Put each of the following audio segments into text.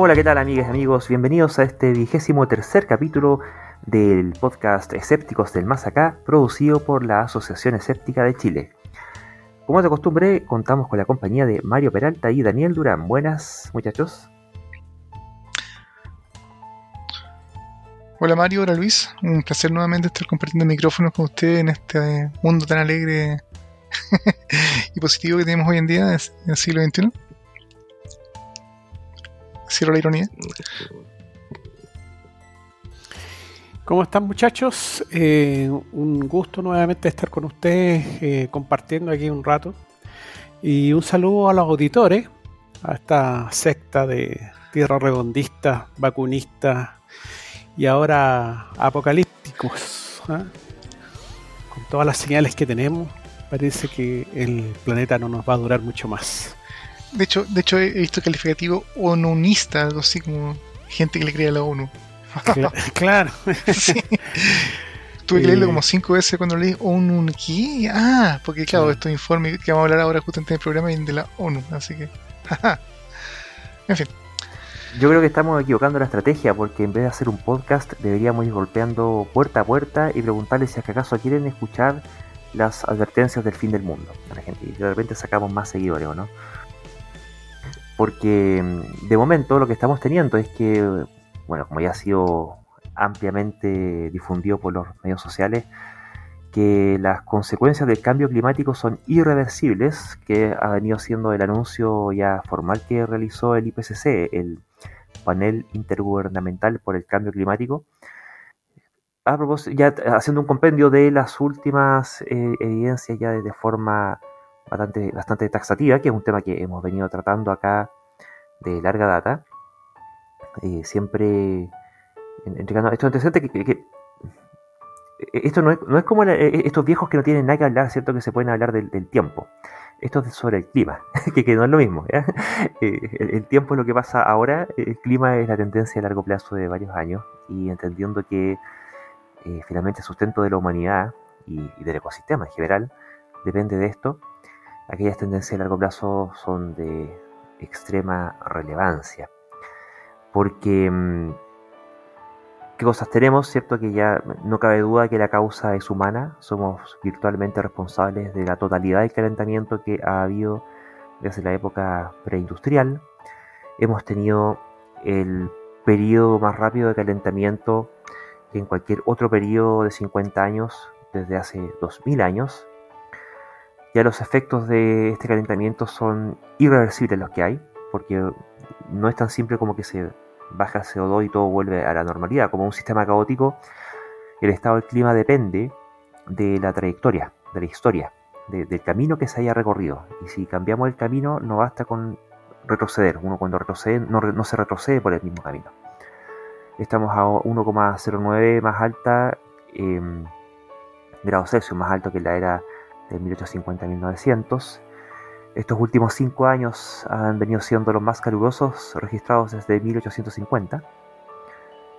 Hola, ¿qué tal, amigas y amigos? Bienvenidos a este 23 capítulo del podcast Escépticos del Más Acá, producido por la Asociación Escéptica de Chile. Como de costumbre, contamos con la compañía de Mario Peralta y Daniel Durán. Buenas, muchachos. Hola Mario, hola Luis. Un placer nuevamente estar compartiendo micrófonos con ustedes en este mundo tan alegre y positivo que tenemos hoy en día, en el siglo XXI. Cierro la ironía. ¿Cómo están, muchachos? Un gusto nuevamente estar con ustedes compartiendo aquí un rato. Y un saludo a los auditores, a esta secta de tierra redondista, vacunista y ahora apocalípticos, ¿eh? Con todas las señales que tenemos, parece que el planeta no nos va a durar mucho más. De hecho, he visto el calificativo onunista, algo así como gente que le crea a la ONU. Claro. Sí. Tuve que leerlo como 5 veces cuando leí ONU. ¿Qué? Ah, porque claro, estos informes que vamos a hablar ahora justamente en el programa vienen de la ONU, así que... En fin. Yo creo que estamos equivocando la estrategia, porque en vez de hacer un podcast deberíamos ir golpeando puerta a puerta y preguntarles si acaso quieren escuchar las advertencias del fin del mundo a la gente. Y de repente sacamos más seguidores, ¿o no? Porque de momento lo que estamos teniendo es que, bueno, como ya ha sido ampliamente difundido por los medios sociales, que las consecuencias del cambio climático son irreversibles, que ha venido siendo el anuncio ya formal que realizó el IPCC, el Panel Intergubernamental por el Cambio Climático, a propósito, ya haciendo un compendio de las últimas evidencias ya de forma... Bastante taxativa, que es un tema que hemos venido tratando acá de larga data, siempre entregando esto interesante que esto no es como estos viejos que no tienen nada que hablar, ¿cierto? Que se pueden hablar del tiempo. Esto es sobre el clima, que no es lo mismo, ¿ya? El tiempo es lo que pasa ahora, el clima es la tendencia a largo plazo de varios años, y entendiendo que finalmente el sustento de la humanidad y del ecosistema en general depende de esto. Aquellas tendencias a largo plazo son de extrema relevancia. Porque, ¿qué cosas tenemos? ¿Cierto? Que ya no cabe duda que la causa es humana. Somos virtualmente responsables de la totalidad del calentamiento que ha habido desde la época preindustrial. Hemos tenido el periodo más rápido de calentamiento que en cualquier otro periodo de 50 años desde hace 2000 años. Ya los efectos de este calentamiento son irreversibles los que hay, porque no es tan simple como que se baja el CO2 y todo vuelve a la normalidad. Como un sistema caótico, el estado del clima depende de la trayectoria, de la historia, del camino que se haya recorrido. Y si cambiamos el camino, no basta con retroceder. Uno cuando retrocede no se retrocede por el mismo camino. Estamos a 1,09 más alta, grados Celsius, más alto que la era de 1850 a 1900. Estos últimos 5 años han venido siendo los más calurosos registrados desde 1850,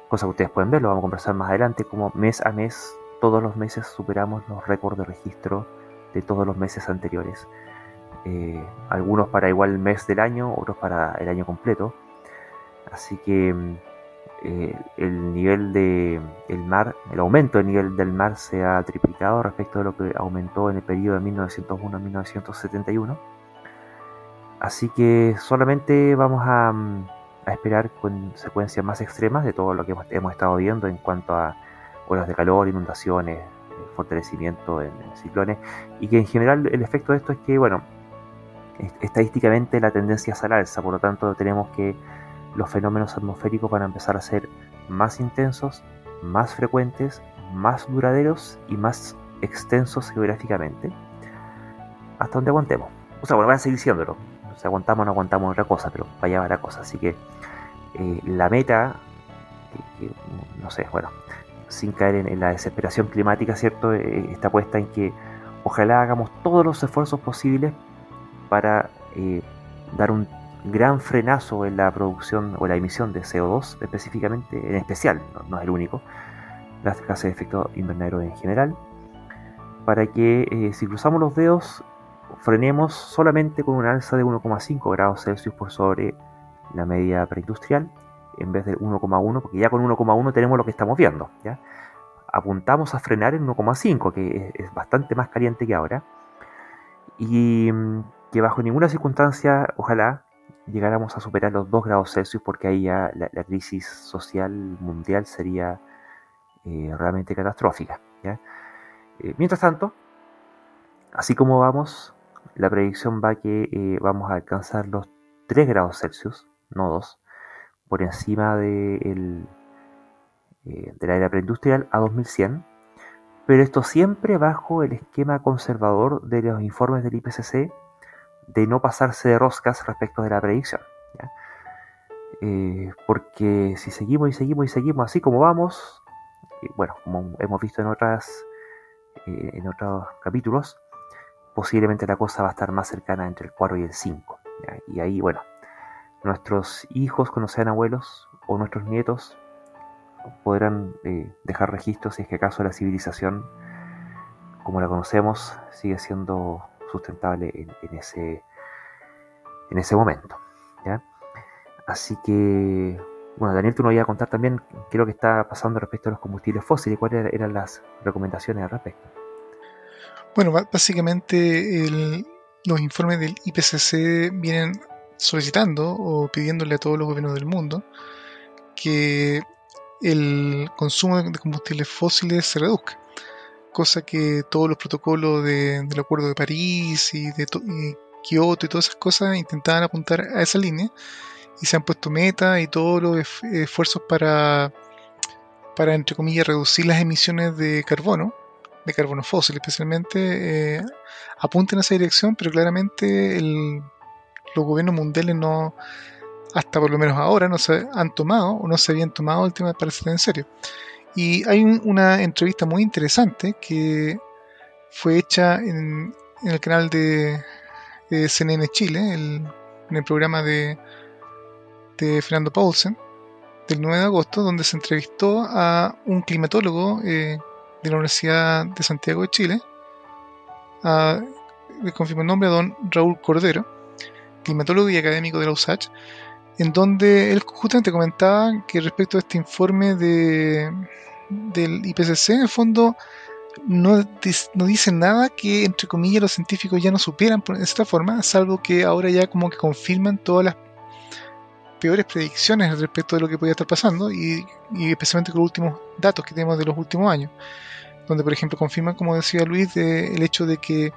cosa que ustedes pueden ver, lo vamos a conversar más adelante, como mes a mes, todos los meses superamos los récords de registro de todos los meses anteriores, algunos para igual mes del año, otros para el año completo. Así que el nivel del mar, el aumento del nivel del mar se ha triplicado respecto de lo que aumentó en el periodo de 1901 a 1971. Así que solamente vamos a esperar consecuencias más extremas de todo lo que hemos estado viendo en cuanto a olas de calor, inundaciones, fortalecimiento en ciclones, y que en general el efecto de esto es que, bueno, estadísticamente la tendencia es al alza, por lo tanto tenemos que los fenómenos atmosféricos van a empezar a ser más intensos, más frecuentes, más duraderos y más extensos geográficamente, hasta donde aguantemos. O sea, bueno, voy a seguir diciéndolo. Si aguantamos o no aguantamos otra cosa, pero vaya a la cosa. Así que la meta, no sé, bueno, sin caer en la desesperación climática, ¿cierto? Está puesta en que ojalá hagamos todos los esfuerzos posibles para dar un gran frenazo en la producción o la emisión de CO2 específicamente, en especial, no es el único, las gases de efecto invernadero en general, para que si cruzamos los dedos frenemos solamente con una alza de 1,5 grados Celsius por sobre la media preindustrial, en vez del 1,1, porque ya con 1,1 tenemos lo que estamos viendo, ¿ya? Apuntamos a frenar en 1,5, que es bastante más caliente que ahora, y que bajo ninguna circunstancia, ojalá, llegáramos a superar los 2 grados Celsius, porque ahí ya la crisis social mundial sería realmente catastrófica, ¿ya? Mientras tanto, así como vamos, la predicción va que vamos a alcanzar los 3 grados Celsius, no 2, por encima de la era preindustrial a 2100, pero esto siempre bajo el esquema conservador de los informes del IPCC de no pasarse de roscas respecto de la predicción, ¿ya? Porque si seguimos así como vamos, bueno, como hemos visto en otros capítulos, posiblemente la cosa va a estar más cercana entre el 4 y el 5, ¿ya? Y ahí, bueno, nuestros hijos cuando sean abuelos o nuestros nietos podrán dejar registros si es que acaso la civilización como la conocemos sigue siendo sustentable en ese momento, ¿ya? Así que, bueno, Daniel, tú nos ibas a contar también qué es lo que está pasando respecto a los combustibles fósiles y cuáles eran las recomendaciones al respecto. Bueno, básicamente los informes del IPCC vienen solicitando o pidiéndole a todos los gobiernos del mundo que el consumo de combustibles fósiles se reduzca, cosa que todos los protocolos del Acuerdo de París y de Kioto y todas esas cosas intentaban apuntar a esa línea, y se han puesto metas y todos los esfuerzos para entre comillas reducir las emisiones de carbono fósil especialmente, apuntan a esa dirección, pero claramente los gobiernos mundiales no, hasta por lo menos ahora, no se han tomado o no se habían tomado el tema para ser en serio. Y hay una entrevista muy interesante que fue hecha en el canal de CNN Chile, en el programa de Fernando Paulsen del 9 de agosto, donde se entrevistó a un climatólogo de la Universidad de Santiago de Chile, le confirmo el nombre, a don Raúl Cordero, climatólogo y académico de la USACH, en donde él justamente comentaba que respecto a este informe del IPCC, en el fondo no dice nada que, entre comillas, los científicos ya no supieran de esta forma, salvo que ahora ya como que confirman todas las peores predicciones respecto de lo que podía estar pasando, y especialmente con los últimos datos que tenemos de los últimos años, donde por ejemplo confirman, como decía Luis, el hecho de que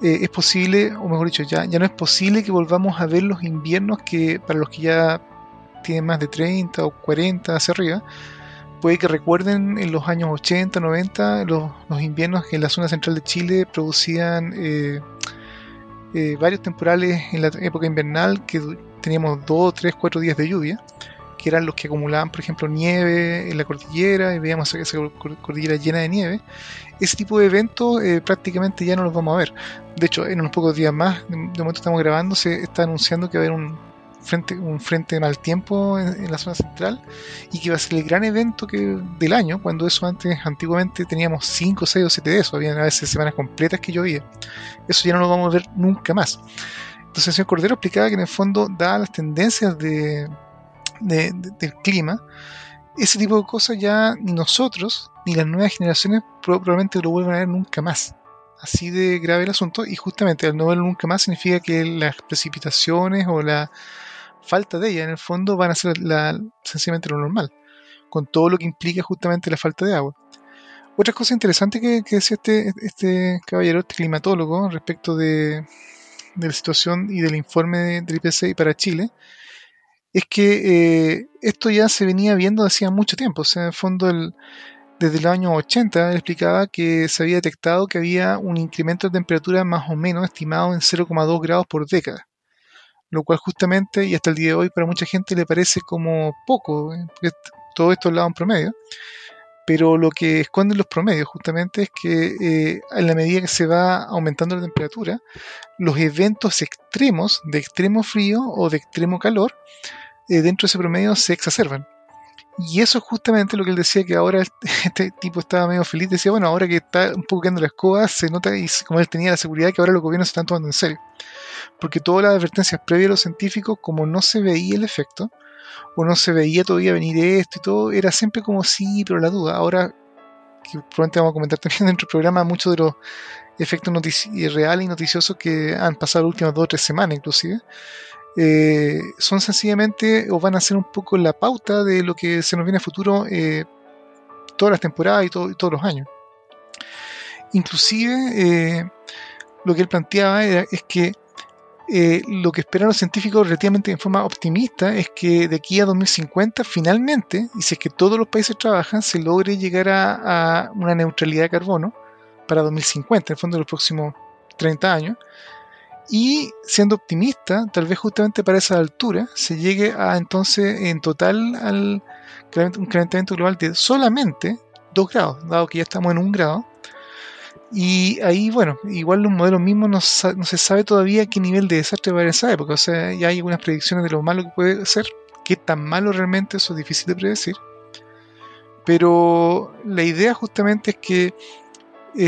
es posible, o mejor dicho, ya no es posible que volvamos a ver los inviernos que para los que ya tienen más de 30 o 40 hacia arriba, puede que recuerden en los años 80, 90, los inviernos que en la zona central de Chile producían varios temporales en la época invernal, que teníamos 2, 3, 4 días de lluvia, que eran los que acumulaban, por ejemplo, nieve en la cordillera, y veíamos esa cordillera llena de nieve. Ese tipo de eventos prácticamente ya no los vamos a ver. De hecho, en unos pocos días más, de momento estamos grabando, se está anunciando que va a haber un frente de mal tiempo en la zona central, y que va a ser el gran evento del año, cuando eso antiguamente teníamos 5, 6 o 7 de eso, había a veces semanas completas que llovía. Eso ya no lo vamos a ver nunca más. Entonces el señor Cordero explicaba que en el fondo, dadas las tendencias del clima, ese tipo de cosas ya ni nosotros ni las nuevas generaciones probablemente lo vuelvan a ver nunca más. Así de grave el asunto. Y justamente al no verlo nunca más significa que las precipitaciones o la falta de ellas en el fondo van a ser sencillamente lo normal, con todo lo que implica justamente la falta de agua. Otra cosa interesante que decía este caballero, este climatólogo, respecto de la situación y del informe del IPCC para Chile, es que esto ya se venía viendo hacía mucho tiempo. O sea, en el fondo, desde el año 80, él explicaba que se había detectado que había un incremento de temperatura más o menos estimado en 0,2 grados por década, lo cual justamente, y hasta el día de hoy, para mucha gente le parece como poco, porque todo esto hablaba en promedio, pero lo que esconden los promedios justamente es que en la medida que se va aumentando la temperatura, los eventos extremos de extremo frío o de extremo calor, dentro de ese promedio se exacerban. Y eso es justamente lo que él decía, que ahora este tipo estaba medio feliz. Decía, bueno, ahora que está un poco quedando la escoba, se nota, y como él tenía la seguridad, que ahora los gobiernos se están tomando en serio. Porque todas las advertencias previas de los científicos, como no se veía el efecto, o no se veía todavía venir esto y todo, era siempre como sí, pero la duda. Ahora, que probablemente vamos a comentar también dentro del programa, muchos de los efectos reales y noticiosos que han pasado las últimas 2 o 3 semanas inclusive, son sencillamente, o van a ser un poco la pauta de lo que se nos viene a futuro, todas las temporadas y todos los años. Inclusive, lo que él planteaba es que lo que esperan los científicos relativamente en forma optimista es que de aquí a 2050 finalmente, y si es que todos los países trabajan, se logre llegar a una neutralidad de carbono para 2050, en el fondo de los próximos 30 años. Y siendo optimista, tal vez justamente para esa altura se llegue a, entonces, en total al un calentamiento global de solamente 2 grados, dado que ya estamos en 1 grado. Y ahí, bueno, igual los modelos mismos no se sabe todavía qué nivel de desastre va a haber en esa época. O sea, ya hay algunas predicciones de lo malo que puede ser, qué tan malo realmente, eso es difícil de predecir. Pero la idea justamente es que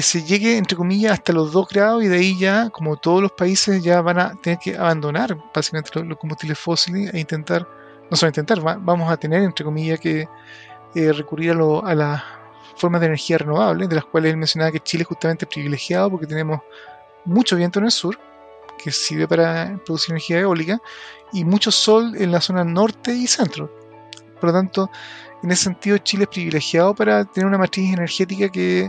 se llegue, entre comillas, hasta los 2 grados, y de ahí ya, como todos los países, ya van a tener que abandonar básicamente los combustibles fósiles e intentar, no solo intentar, vamos a tener, entre comillas, que recurrir a las formas de energía renovable, de las cuales él mencionaba que Chile es justamente privilegiado porque tenemos mucho viento en el sur, que sirve para producir energía eólica, y mucho sol en la zona norte y centro. Por lo tanto, en ese sentido, Chile es privilegiado para tener una matriz energética que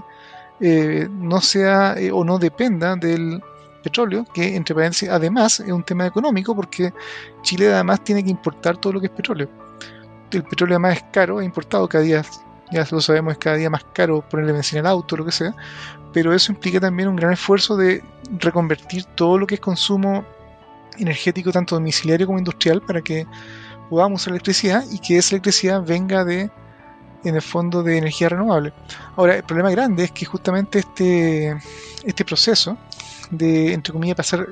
no sea o no dependa del petróleo, que, entre paréntesis, además es un tema económico, porque Chile además tiene que importar todo lo que es petróleo. El petróleo además es caro, es importado cada día, ya lo sabemos, es cada día más caro ponerle benzina al auto, lo que sea, pero eso implica también un gran esfuerzo de reconvertir todo lo que es consumo energético, tanto domiciliario como industrial, para que podamos usar electricidad y que esa electricidad venga de, en el fondo, de energía renovable. Ahora, el problema grande es que justamente este proceso de, entre comillas, pasar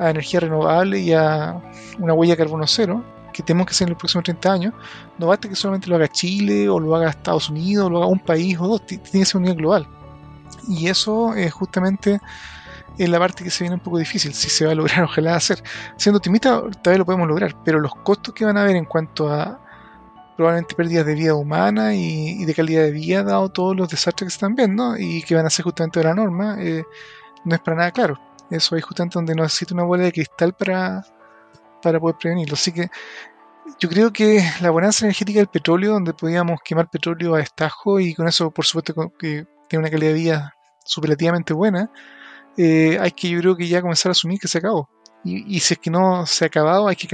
a energía renovable y a una huella de carbono cero, que tenemos que hacer en los próximos 30 años, no basta que solamente lo haga Chile, o lo haga Estados Unidos, o lo haga un país o dos, tiene que ser un nivel global. Y eso es justamente en la parte que se viene un poco difícil, si se va a lograr, ojalá hacer. Siendo optimista, tal vez lo podemos lograr, pero los costos que van a haber en cuanto a probablemente pérdidas de vida humana y de calidad de vida, dado todos los desastres que se están viendo, ¿no? Y que van a ser justamente de la norma, no es para nada claro. Eso es justamente donde no existe una bola de cristal para poder prevenirlo. Así que yo creo que la bonanza energética del petróleo, donde podíamos quemar petróleo a destajo, y con eso, por supuesto, que tiene una calidad de vida superlativamente buena, hay que, yo creo que ya comenzar a asumir que se acabó. Y si es que no se ha acabado, hay que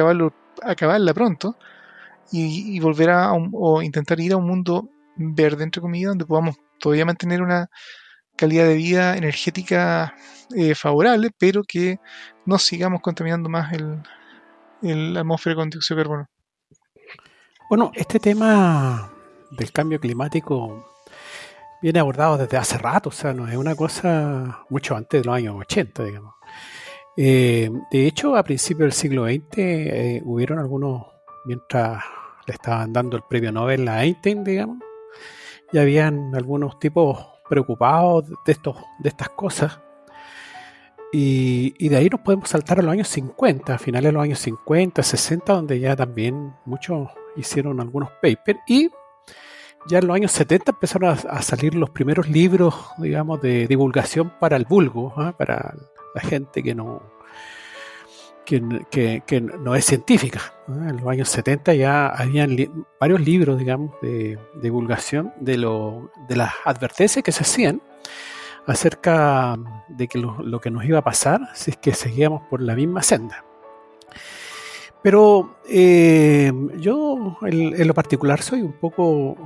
acabarla pronto, y volver o intentar ir a un mundo verde, entre comillas, donde podamos todavía mantener una calidad de vida energética favorable, pero que no sigamos contaminando más la atmósfera con dióxido de carbono. Bueno, este tema del cambio climático viene abordado desde hace rato, o sea, no es una cosa mucho antes de los años 80, digamos. De hecho, a principios del siglo XX hubieron algunos, mientras le estaban dando el premio Nobel a Einstein, digamos, y habían algunos tipos preocupados de estas cosas, y de ahí nos podemos saltar a los años 50, a finales de los años 50, 60, donde ya también muchos hicieron algunos papers, y ya en los años 70 empezaron a salir los primeros libros, digamos, de divulgación para el vulgo, para la gente que no no es científica. En los años 70 ya habían varios libros, digamos, de divulgación de las advertencias que se hacían acerca de que lo que nos iba a pasar si es que seguíamos por la misma senda. Pero yo en lo particular soy un poco,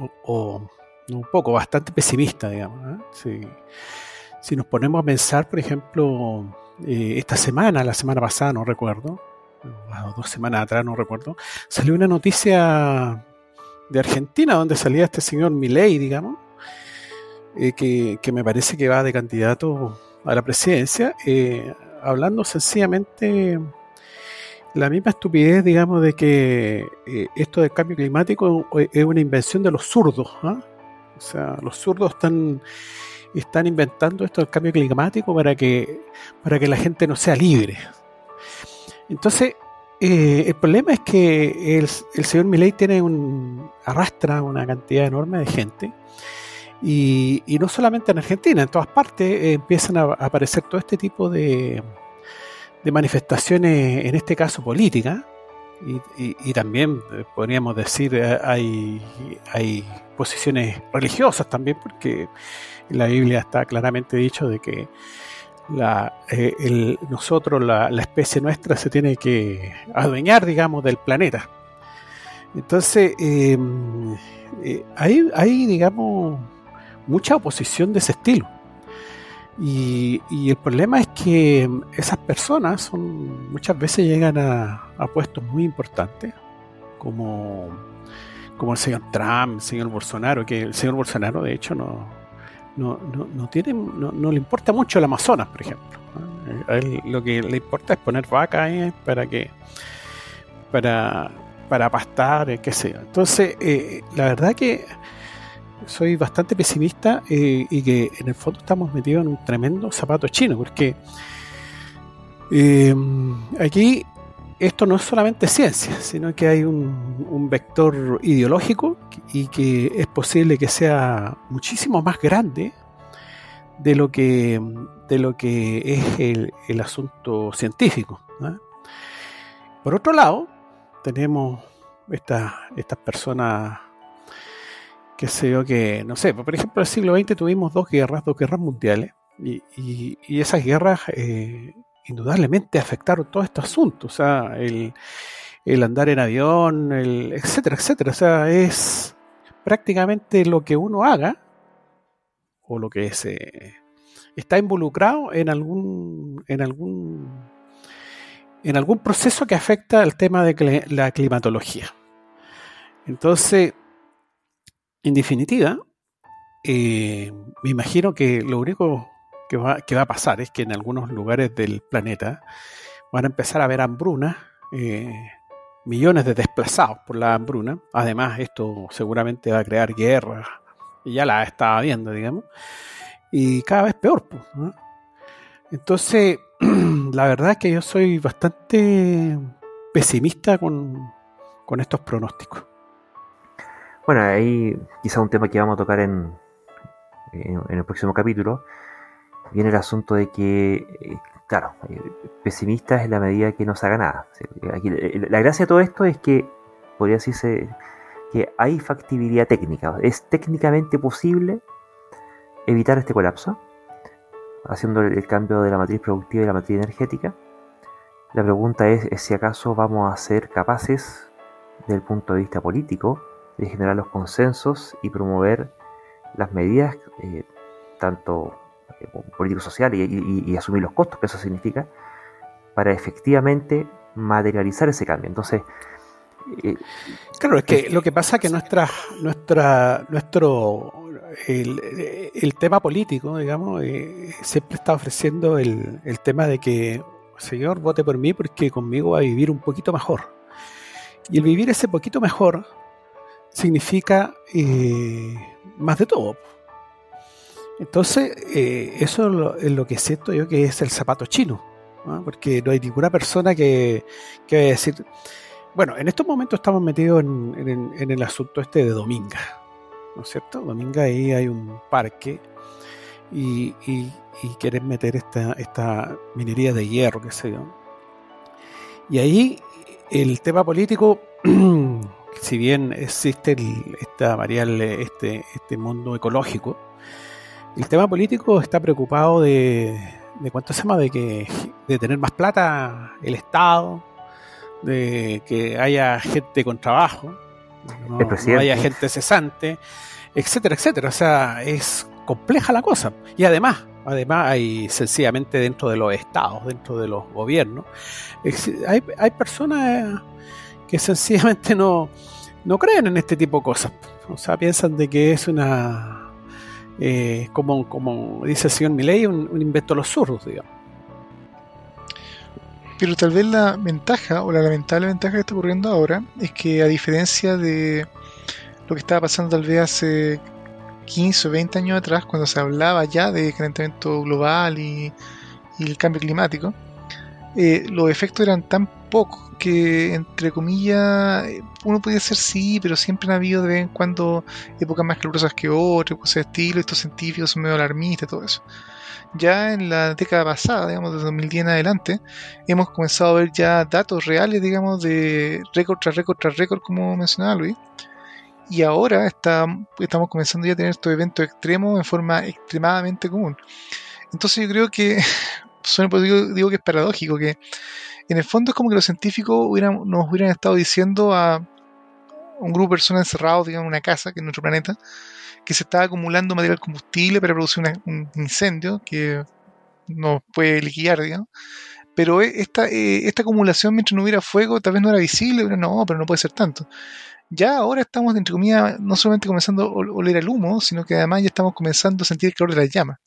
bastante pesimista, digamos. Si nos ponemos a pensar, por ejemplo, esta semana, la semana pasada, no recuerdo, o 2 semanas atrás, no recuerdo, salió una noticia de Argentina donde salía este señor Milei, digamos, que me parece que va de candidato a la presidencia, hablando sencillamente la misma estupidez, digamos, de que esto del cambio climático es una invención de los zurdos, ¿eh? O sea, los zurdos están inventando esto del cambio climático para que la gente no sea libre. Entonces, el problema es que el señor Milei arrastra una cantidad enorme de gente, y no solamente en Argentina, en todas partes empiezan a aparecer todo este tipo de manifestaciones, en este caso política, y también podríamos decir hay posiciones religiosas también, porque en la Biblia está claramente dicho de que la especie nuestra se tiene que adueñar, digamos, del planeta. Entonces hay digamos mucha oposición de ese estilo, y el problema es que esas personas muchas veces llegan a puestos muy importantes, como el señor Trump, el señor Bolsonaro, que el señor Bolsonaro de hecho no le importa mucho el Amazonas, por ejemplo. A él lo que le importa es poner vacas para pastar, qué sé yo. Entonces, la verdad que soy bastante pesimista, y que en el fondo estamos metidos en un tremendo zapato chino, porque aquí esto no es solamente ciencia, sino que hay un vector ideológico, y que es posible que sea muchísimo más grande de lo que es el asunto científico, ¿no? Por otro lado, tenemos estas personas que no sé, por ejemplo, en el siglo XX tuvimos dos guerras mundiales, y esas guerras indudablemente afectaron todo este asunto, o sea, el andar en avión, etcétera, etcétera. O sea, es prácticamente lo que uno haga o lo que se está involucrado en algún proceso que afecta el tema de la climatología. Entonces, en definitiva, me imagino que lo único que va a pasar es que en algunos lugares del planeta van a empezar a haber hambrunas, millones de desplazados por la hambruna. Además, esto seguramente va a crear guerras, y ya la estaba viendo, digamos, y cada vez peor, pues, ¿no? Entonces, la verdad es que yo soy bastante pesimista con estos pronósticos. Bueno, ahí quizá un tema que vamos a tocar en el próximo capítulo. Viene el asunto de que, claro, pesimista es la medida que no se haga nada. Aquí, la gracia de todo esto es que, podría decirse, que hay factibilidad técnica. Es técnicamente posible evitar este colapso, haciendo el cambio de la matriz productiva y la matriz energética. La pregunta es si acaso vamos a ser capaces, desde el punto de vista político, de generar los consensos y promover las medidas, tanto político social y asumir los costos que eso significa, para efectivamente materializar ese cambio. Entonces, claro, es que lo que pasa es que el tema político, digamos, siempre está ofreciendo el tema de que, señor, vote por mí porque conmigo va a vivir un poquito mejor. Y el vivir ese poquito mejor significa más de todo. Entonces, eso es lo que siento yo que es el zapato chino, ¿no? Porque no hay ninguna persona que vaya a decir, bueno, en estos momentos estamos metidos en el asunto este de Dominga, ¿no es cierto? Dominga, ahí hay un parque y quieren meter esta minería de hierro, qué sé yo. Y ahí el tema político, si bien existe esta variable, este mundo ecológico, el tema político está preocupado de cuánto se llama, de tener más plata el Estado, de que haya gente con trabajo, no haya gente cesante, etcétera, etcétera. O sea, es compleja la cosa. Y además hay sencillamente dentro de los estados, dentro de los gobiernos, hay personas que sencillamente no creen en este tipo de cosas. O sea, piensan de que es una... como dice el señor Milei, un invento de los zurdos, digamos. Pero tal vez la ventaja o la lamentable ventaja que está ocurriendo ahora es que, a diferencia de lo que estaba pasando tal vez hace 15 o 20 años atrás, cuando se hablaba ya de calentamiento global y el cambio climático, los efectos eran tan pocos que, entre comillas, uno podía decir sí, pero siempre han habido de vez en cuando épocas más calurosas que otras, cosas de estilo, estos científicos son medio alarmistas, todo eso. Ya en la década pasada, digamos, desde 2010 en adelante, hemos comenzado a ver ya datos reales, digamos, de récord tras récord tras récord, como mencionaba Luis. Y ahora estamos comenzando ya a tener estos eventos extremos en forma extremadamente común. Entonces yo creo que, digo que es paradójico, que en el fondo es como que los científicos nos hubieran estado diciendo a un grupo de personas encerrados, digamos, en una casa, que es nuestro planeta, que se está acumulando material combustible para producir un incendio que nos puede liquidar, digamos. Pero esta acumulación, mientras no hubiera fuego, tal vez no era visible, pero no puede ser tanto. Ya ahora estamos, entre comillas, no solamente comenzando a oler el humo, sino que además ya estamos comenzando a sentir el calor de las llamas.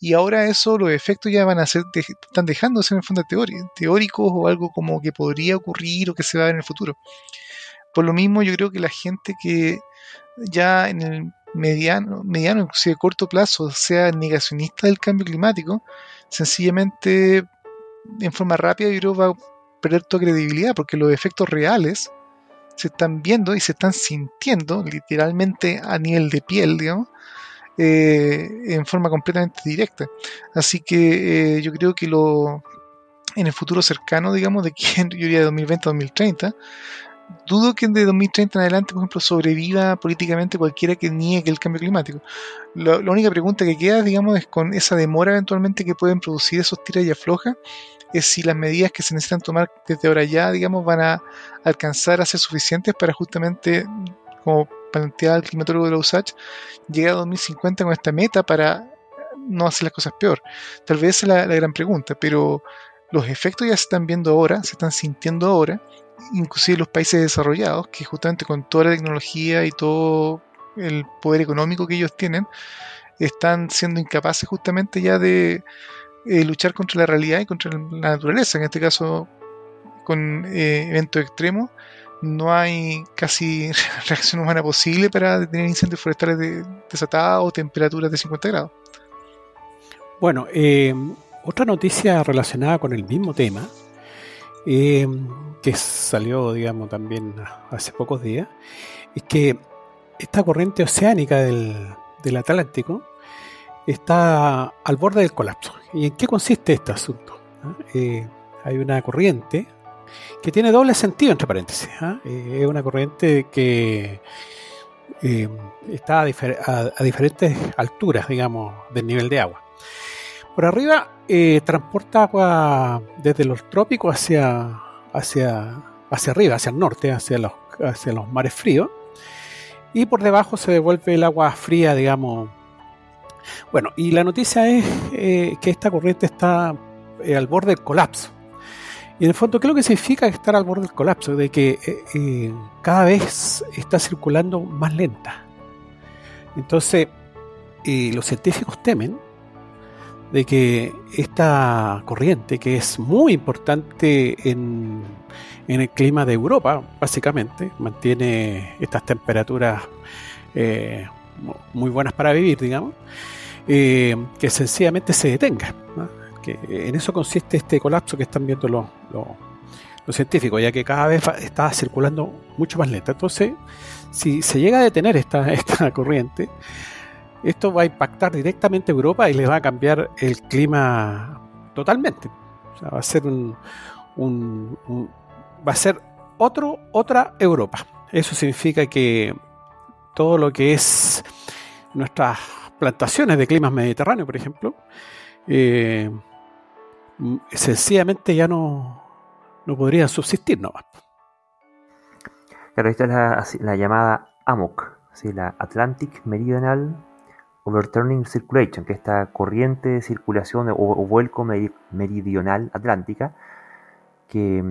Y ahora eso, los efectos ya van a ser, están dejando de ser en el fondo teóricos o algo como que podría ocurrir o que se va a ver en el futuro. Por lo mismo, yo creo que la gente que ya en el mediano, inclusive corto plazo, sea negacionista del cambio climático, sencillamente, en forma rápida, yo creo va a perder toda credibilidad, porque los efectos reales se están viendo y se están sintiendo literalmente a nivel de piel, digamos, en forma completamente directa. Así que yo creo que en el futuro cercano, digamos, de aquí, yo diría de 2020 a 2030, dudo que de 2030 en adelante, por ejemplo, sobreviva políticamente cualquiera que niegue el cambio climático. La única pregunta que queda, digamos, es con esa demora eventualmente que pueden producir esos tiras y aflojas, es si las medidas que se necesitan tomar desde ahora ya, digamos, van a alcanzar a ser suficientes para, justamente, como plantea el climatólogo de la USACH, llegar a 2050 con esta meta para no hacer las cosas peor. Tal vez esa es la gran pregunta, pero los efectos ya se están viendo ahora, se están sintiendo ahora, inclusive los países desarrollados, que justamente con toda la tecnología y todo el poder económico que ellos tienen, están siendo incapaces justamente ya de luchar contra la realidad y contra la naturaleza. En este caso, con eventos extremos, no hay casi reacción humana posible para detener incendios forestales desatados o temperaturas de 50 grados. Bueno, otra noticia relacionada con el mismo tema, que salió, digamos, también hace pocos días, es que esta corriente oceánica del Atlántico está al borde del colapso. ¿Y en qué consiste este asunto? Hay una corriente que tiene doble sentido, entre paréntesis. Es una corriente que está a diferentes alturas, digamos, del nivel de agua. Por arriba transporta agua desde los trópicos hacia arriba, hacia el norte, hacia los mares fríos, y por debajo se devuelve el agua fría, digamos. Bueno, y la noticia es que esta corriente está al borde del colapso. Y en el fondo, ¿qué es lo que significa estar al borde del colapso? De que cada vez está circulando más lenta. Entonces, los científicos temen de que esta corriente, que es muy importante en el clima de Europa, básicamente, mantiene estas temperaturas muy buenas para vivir, digamos, que sencillamente se detenga, ¿no? Que en eso consiste este colapso que están viendo los científicos, ya que cada vez está circulando mucho más lenta. Entonces, si se llega a detener esta corriente, esto va a impactar directamente a Europa y les va a cambiar el clima totalmente. O sea, va a ser otra Europa. Eso significa que todo lo que es nuestras plantaciones de climas mediterráneos, por ejemplo, sencillamente ya no podrían subsistir nomás. Claro, esta es la llamada AMOC, ¿sí? La Atlantic Meridional Overturning Circulation, que es esta corriente de circulación o vuelco meridional atlántica, que,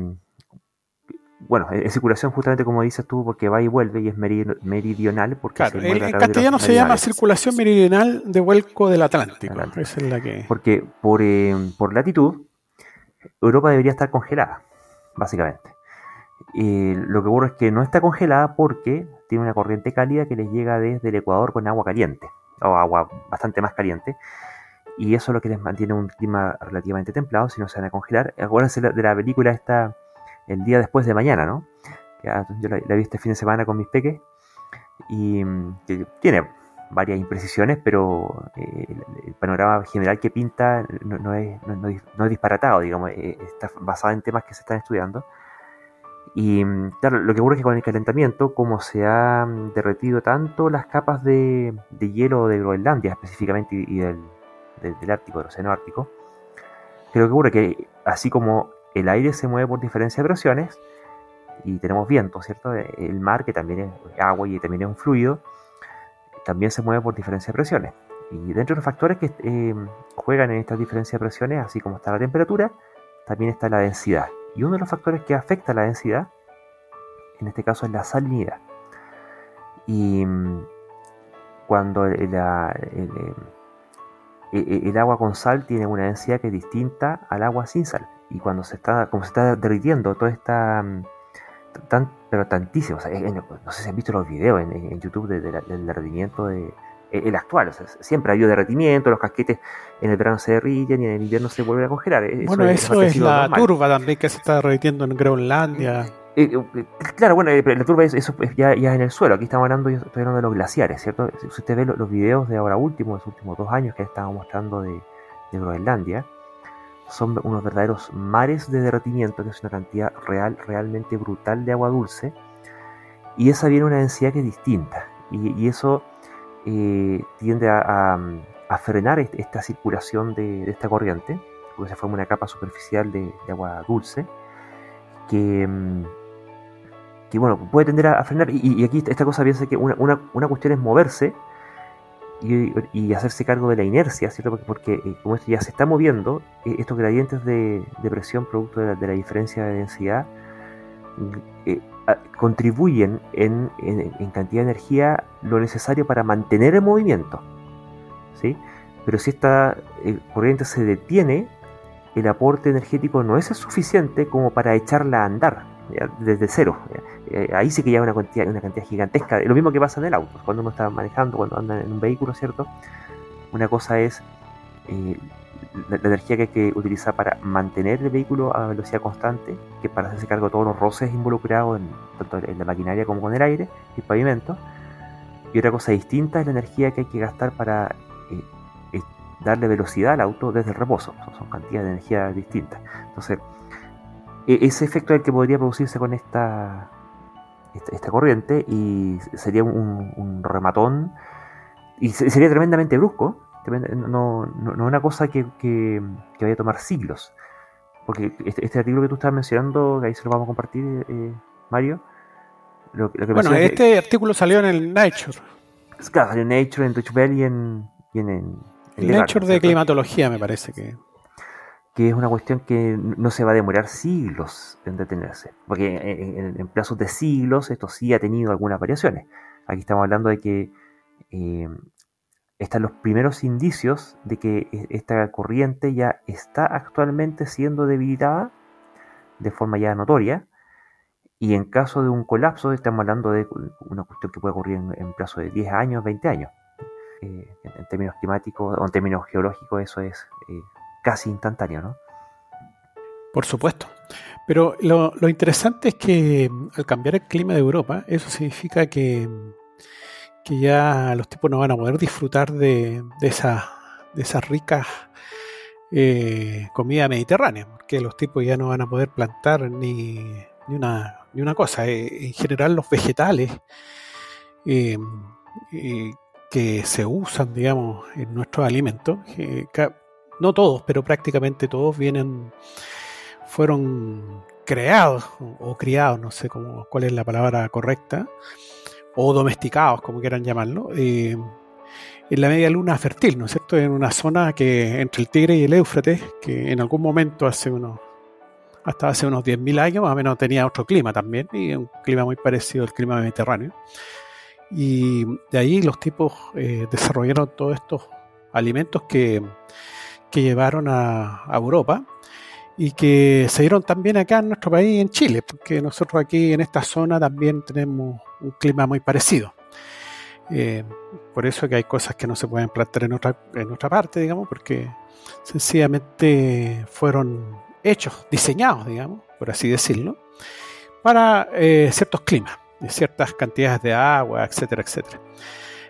bueno, es circulación justamente como dices tú, porque va y vuelve, y es meridional porque, claro, se mueve. En castellano se llama circulación meridional de vuelco del Atlántico. Esa es la que... Porque por latitud, Europa debería estar congelada, básicamente. Y lo que ocurre es que no está congelada porque tiene una corriente cálida que les llega desde el Ecuador con agua caliente, o agua bastante más caliente, y eso es lo que les mantiene un clima relativamente templado, si no se van a congelar. Acuérdense de la película esta, El día después de mañana, ¿no? Yo la vi este fin de semana con mis peques, y tiene varias imprecisiones, pero el panorama general que pinta no es disparatado, digamos, está basada en temas que se están estudiando. Y claro, lo que ocurre es que con el calentamiento, como se ha derretido tanto las capas de hielo de Groenlandia específicamente y del Ártico, del Océano Ártico, que lo que ocurre es que así como el aire se mueve por diferencia de presiones y tenemos viento, ¿cierto? El mar, que también es agua y también es un fluido, también se mueve por diferencia de presiones. Y dentro de los factores que juegan en estas diferencias de presiones, así como está la temperatura, también está la densidad. Y uno de los factores que afecta la densidad, en este caso, es la salinidad. Y cuando el agua con sal tiene una densidad que es distinta al agua sin sal. Y cuando se está derritiendo toda esta... pero tantísimo, o sea, no sé si han visto los videos en YouTube del derretimiento el actual, o sea, siempre ha habido derretimiento, los casquetes en el verano se derriten y en el invierno se vuelven a congelar. Bueno, eso es la normal. Turba también que se está derritiendo en Groenlandia. Claro, bueno, la turba es ya en el suelo. Aquí estamos hablando, yo estoy hablando de los glaciares, ¿cierto? Si usted ve los videos de ahora último, de los últimos 2 años que estamos mostrando de Groenlandia, son unos verdaderos mares de derretimiento, que es una cantidad realmente brutal de agua dulce, y esa viene una densidad que es distinta, y eso tiende a frenar esta circulación de esta corriente, porque se forma una capa superficial de agua dulce que bueno, puede tender a frenar, y aquí esta cosa, piensa que una cuestión es moverse y hacerse cargo de la inercia, ¿cierto? Porque como esto ya se está moviendo, estos gradientes de presión producto de la diferencia de densidad contribuyen en cantidad de energía lo necesario para mantener el movimiento, ¿sí? Pero si esta corriente se detiene, el aporte energético no es suficiente como para echarla a andar, ¿ya? Desde cero, ¿ya? Ahí sí que ya una cantidad gigantesca. Lo mismo que pasa en el auto, cuando uno está manejando, cuando anda en un vehículo, ¿cierto? Una cosa es la energía que hay que utilizar para mantener el vehículo a velocidad constante, que para hacerse cargo de todos los roces involucrados, tanto en la maquinaria como con el aire, el pavimento. Y otra cosa distinta es la energía que hay que gastar para darle velocidad al auto desde el reposo. Son cantidades de energía distintas. Entonces, ese efecto es el que podría producirse con esta corriente, y sería un rematón, y sería tremendamente brusco, no una cosa que vaya a tomar siglos, porque este artículo que tú estabas mencionando, que ahí se lo vamos a compartir, Mario, lo que bueno, este artículo salió en el Nature. Claro, salió en Nature, en Deutsche Welle y en el Nature de climatología, me parece que es una cuestión que no se va a demorar siglos en detenerse, porque en plazos de siglos esto sí ha tenido algunas variaciones. Aquí estamos hablando de que están los primeros indicios de que esta corriente ya está actualmente siendo debilitada de forma ya notoria, y en caso de un colapso estamos hablando de una cuestión que puede ocurrir en plazo de 10 años, 20 años. En términos climáticos o en términos geológicos eso es... casi instantáneo, ¿no? Por supuesto. Pero lo interesante es que al cambiar el clima de Europa, eso significa que ya los tipos no van a poder disfrutar de esas ricas comida mediterránea, porque los tipos ya no van a poder plantar ni una cosa. En general, los vegetales que se usan, digamos, en nuestros alimentos, no todos, pero prácticamente todos fueron creados o criados, no sé cuál es la palabra correcta, o domesticados, como quieran llamarlo, en la media luna fértil, ¿no es cierto? En una zona que entre el Tigre y el Éufrates, que en algún momento hasta hace unos 10.000 años más o menos tenía otro clima también, y un clima muy parecido al clima mediterráneo. Y de ahí los tipos desarrollaron todos estos alimentos que llevaron a Europa, y que se dieron también acá en nuestro país, en Chile, porque nosotros aquí en esta zona también tenemos un clima muy parecido. Por eso que hay cosas que no se pueden plantar en otra parte, digamos, porque sencillamente fueron hechos, diseñados, digamos, por así decirlo, para ciertos climas, ciertas cantidades de agua, etcétera, etcétera.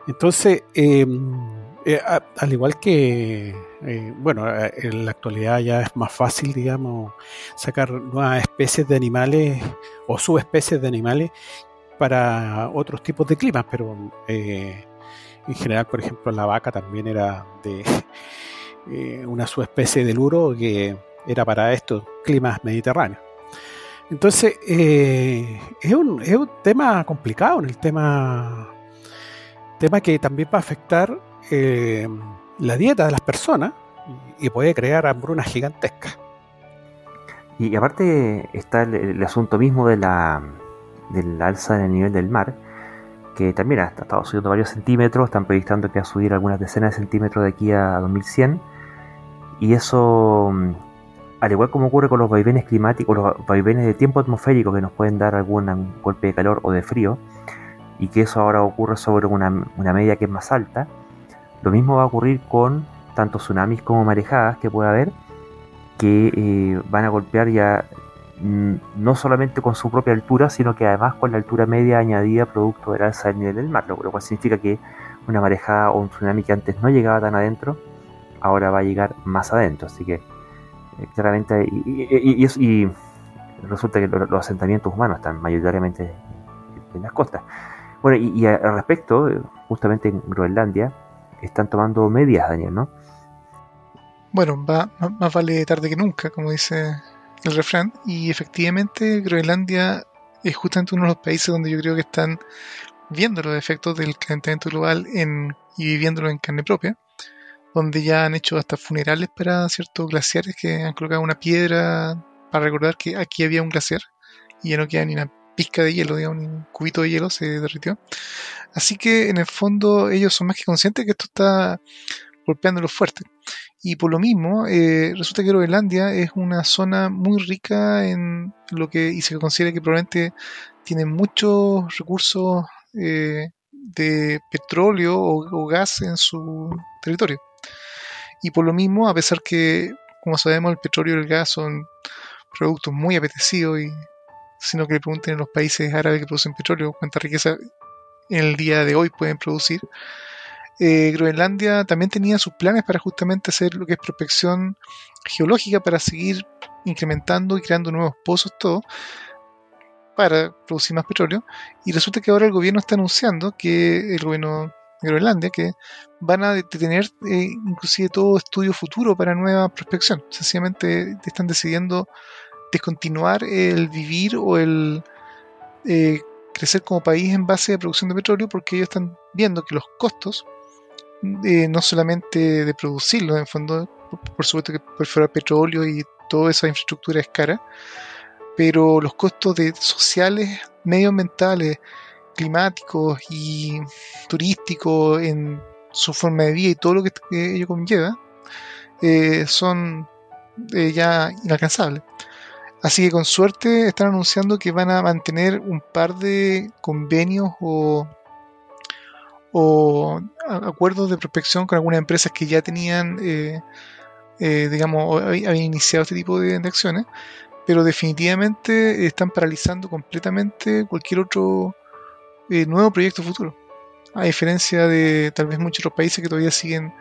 Entonces, al igual que, en la actualidad ya es más fácil, digamos, sacar nuevas especies de animales o subespecies de animales para otros tipos de climas, pero en general, por ejemplo, la vaca también era de una subespecie del uro que era para estos climas mediterráneos. Entonces, es un tema complicado, el tema que también va a afectar la dieta de las personas y puede crear hambrunas gigantescas. Y aparte está el asunto mismo del alza del nivel del mar, que también ha estado subiendo varios centímetros, están proyectando que va a subir algunas decenas de centímetros de aquí a 2100, y eso, al igual como ocurre con los vaivenes climáticos, los vaivenes de tiempo atmosférico que nos pueden dar algún golpe de calor o de frío, y que eso ahora ocurre sobre una media que es más alta, lo mismo va a ocurrir con tanto tsunamis como marejadas que puede haber, que van a golpear ya no solamente con su propia altura, sino que además con la altura media añadida producto del alza del nivel del mar, lo cual significa que una marejada o un tsunami que antes no llegaba tan adentro, ahora va a llegar más adentro, así que claramente y resulta que los asentamientos humanos están mayoritariamente en las costas. Bueno, y al respecto, justamente en Groenlandia están tomando medidas, Daniel, ¿no? Bueno, más vale tarde que nunca, como dice el refrán, y efectivamente Groenlandia es justamente uno de los países donde yo creo que están viendo los efectos del calentamiento global y viviéndolo en carne propia, donde ya han hecho hasta funerales para ciertos glaciares, que han colocado una piedra para recordar que aquí había un glaciar y ya no queda ni una pizca de hielo, digamos, un cubito de hielo se derritió. Así que en el fondo ellos son más que conscientes que esto está golpeándolos fuerte. Y por lo mismo, resulta que Groenlandia es una zona muy rica en lo que, y se considera que probablemente tiene muchos recursos de petróleo o gas en su territorio. Y por lo mismo, a pesar que, como sabemos, el petróleo y el gas son productos muy apetecidos, y sino que le pregunten a los países árabes que producen petróleo cuánta riqueza en el día de hoy pueden producir. Groenlandia también tenía sus planes para justamente hacer lo que es prospección geológica para seguir incrementando y creando nuevos pozos, todo para producir más petróleo, y resulta que ahora el gobierno está anunciando, que el gobierno de Groenlandia, que van a detener inclusive todo estudio futuro para nueva prospección. Sencillamente están decidiendo descontinuar el vivir o el crecer como país en base a producción de petróleo, porque ellos están viendo que los costos, no solamente de producirlo, en fondo, por supuesto que perforar petróleo y toda esa infraestructura es cara, pero los costos sociales, medioambientales, climáticos y turísticos en su forma de vida y todo lo que ello conlleva, son ya inalcanzables. Así que con suerte están anunciando que van a mantener un par de convenios o acuerdos de prospección con algunas empresas que ya tenían, habían iniciado este tipo de acciones, pero definitivamente están paralizando completamente cualquier otro nuevo proyecto futuro, a diferencia de tal vez muchos otros países que todavía siguen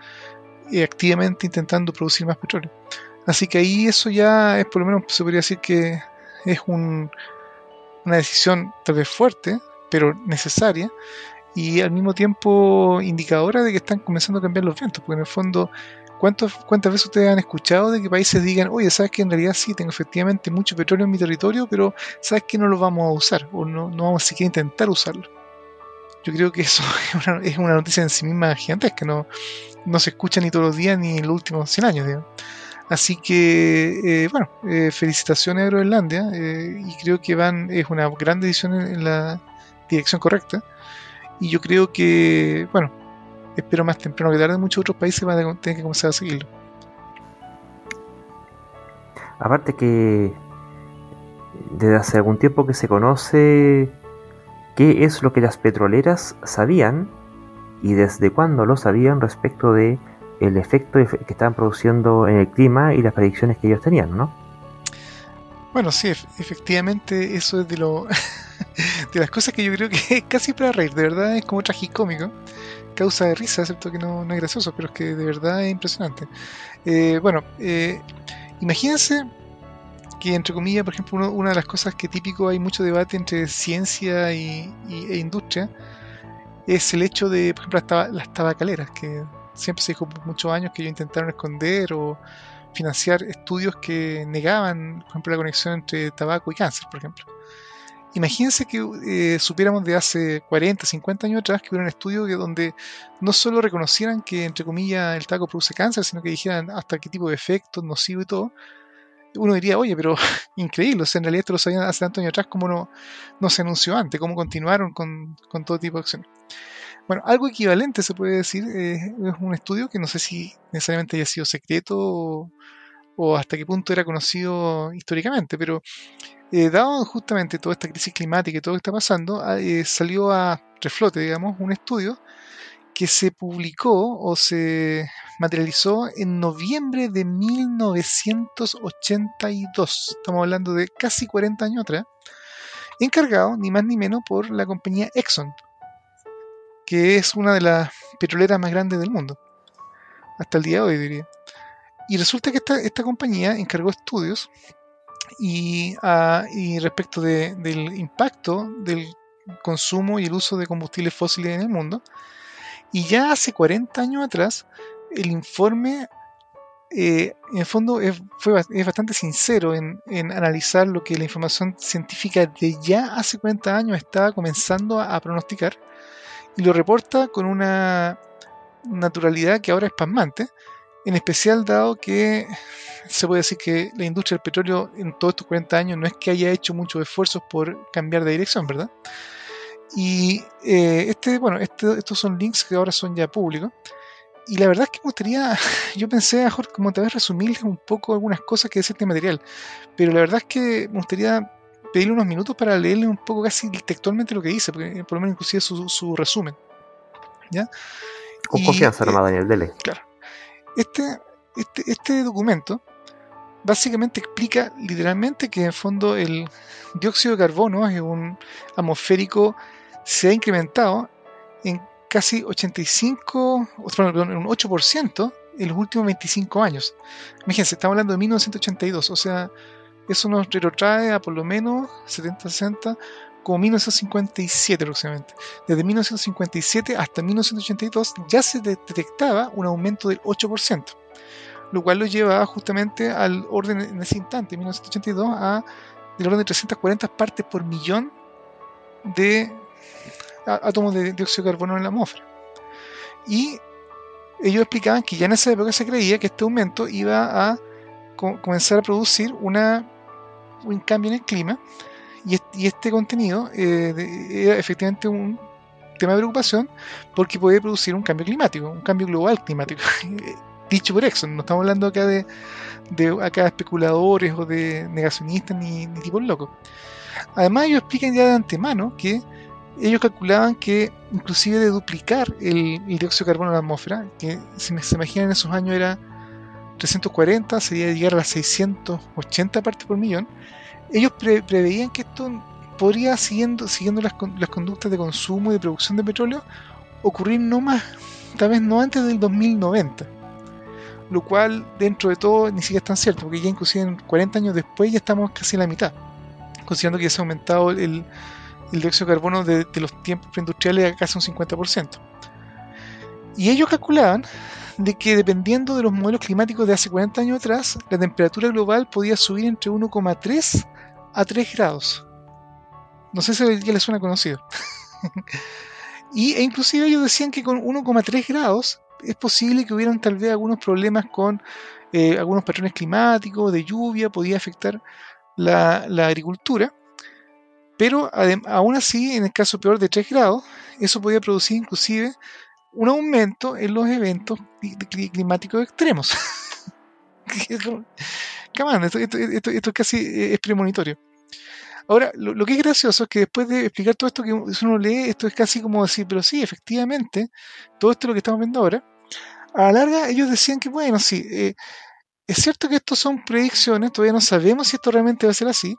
activamente intentando producir más petróleo. Así que ahí eso ya es, por lo menos se podría decir que es una decisión tal vez fuerte, pero necesaria, y al mismo tiempo indicadora de que están comenzando a cambiar los vientos, porque en el fondo, ¿cuántas veces ustedes han escuchado de que países digan, oye, sabes que en realidad sí, tengo efectivamente mucho petróleo en mi territorio, pero sabes que no lo vamos a usar, o no vamos siquiera a intentar usarlo? Yo creo que eso es una noticia en sí misma gigantesca, no se escucha ni todos los días ni en los últimos 100 años, digamos. Así que, felicitaciones a Groenlandia, y creo que es una gran decisión en la dirección correcta, y yo creo que, espero más temprano que tarde muchos otros países van a tener que comenzar a seguirlo. Aparte que desde hace algún tiempo que se conoce qué es lo que las petroleras sabían y desde cuándo lo sabían respecto de el efecto que estaban produciendo en el clima y las predicciones que ellos tenían, ¿no? Bueno, sí, efectivamente eso es de lo de las cosas que yo creo que es casi para reír, de verdad es como tragicómico, causa de risa, excepto que no es gracioso, pero es que de verdad es impresionante. Imagínense que, entre comillas, por ejemplo, una de las cosas que típico hay mucho debate entre ciencia e industria es el hecho de, por ejemplo, las tabacaleras, que siempre se dijo por muchos años que ellos intentaron esconder o financiar estudios que negaban, por ejemplo, la conexión entre tabaco y cáncer, por ejemplo. Imagínense que supiéramos de hace 40, 50 años atrás que hubiera un estudio donde no solo reconocieran que, entre comillas, el tabaco produce cáncer, sino que dijeran hasta qué tipo de efectos nocivo y todo. Uno diría, oye, pero increíble, o sea, en realidad esto lo sabían hace tantos años atrás, ¿cómo no se anunció antes? ¿Cómo continuaron con todo tipo de acciones? Bueno, algo equivalente se puede decir, es un estudio que no sé si necesariamente haya sido secreto o hasta qué punto era conocido históricamente, pero dado justamente toda esta crisis climática y todo lo que está pasando, salió a reflote, digamos, un estudio que se publicó o se materializó en noviembre de 1982, estamos hablando de casi 40 años atrás, encargado ni más ni menos por la compañía Exxon, que es una de las petroleras más grandes del mundo, hasta el día de hoy diría. Y resulta que esta compañía encargó estudios y respecto del impacto del consumo y el uso de combustibles fósiles en el mundo, y ya hace 40 años atrás el informe en el fondo es bastante sincero en analizar lo que la información científica de ya hace 40 años estaba comenzando a pronosticar, y lo reporta con una naturalidad que ahora es pasmante, en especial dado que se puede decir que la industria del petróleo en todos estos 40 años no es que haya hecho muchos esfuerzos por cambiar de dirección, ¿verdad? Y estos son links que ahora son ya públicos, y la verdad es que me gustaría, yo pensé, Jorge, como tal vez resumirles un poco algunas cosas que es este material, pero la verdad es que me gustaría pedirle unos minutos para leerle un poco casi textualmente lo que dice, porque por lo menos inclusive su resumen, ¿ya? Con confianza, hermano Daniel, dele. Claro. Este documento básicamente explica literalmente que en el fondo el dióxido de carbono es un atmosférico, se ha incrementado en casi un 8% en los últimos 25 años. Imagínense, estamos hablando de 1982, o sea, eso nos retrotrae a por lo menos 70, 60, como 1957 aproximadamente. Desde 1957 hasta 1982 ya se detectaba un aumento del 8%, lo cual lo llevaba justamente al orden en ese instante, 1982, del orden de 340 partes por millón de átomos de dióxido de carbono en la atmósfera. Y ellos explicaban que ya en esa época se creía que este aumento iba a comenzar a producir un cambio en el clima, y este contenido era efectivamente un tema de preocupación porque podía producir un cambio climático, un cambio global climático, dicho por Exxon. No estamos hablando acá de especuladores o de negacionistas ni tipos locos. Además, ellos explican ya de antemano que ellos calculaban que inclusive de duplicar el dióxido de carbono en la atmósfera, que si se imaginan en esos años era 340, sería llegar a las 680 partes por millón. Ellos preveían que esto podría, siguiendo las conductas de consumo y de producción de petróleo, ocurrir no más, tal vez no antes del 2090, lo cual dentro de todo ni siquiera es tan cierto, porque ya inclusive 40 años después ya estamos casi en la mitad, considerando que ya se ha aumentado el dióxido de carbono de los tiempos preindustriales a casi un 50%. Y ellos calculaban de que dependiendo de los modelos climáticos de hace 40 años atrás, la temperatura global podía subir entre 1,3 a 3 grados. No sé si ya les suena conocido. E inclusive ellos decían que con 1,3 grados es posible que hubieran tal vez algunos problemas con algunos patrones climáticos, de lluvia, podía afectar la agricultura. Pero aún así, en el caso peor de 3 grados, eso podía producir inclusive un aumento en los eventos climáticos extremos. Camán, esto casi es premonitorio. Ahora, lo que es gracioso es que después de explicar todo esto que uno lee, esto es casi como decir, pero sí, efectivamente, todo esto es lo que estamos viendo ahora. A la larga ellos decían que, bueno, sí, es cierto que estos son predicciones, todavía no sabemos si esto realmente va a ser así,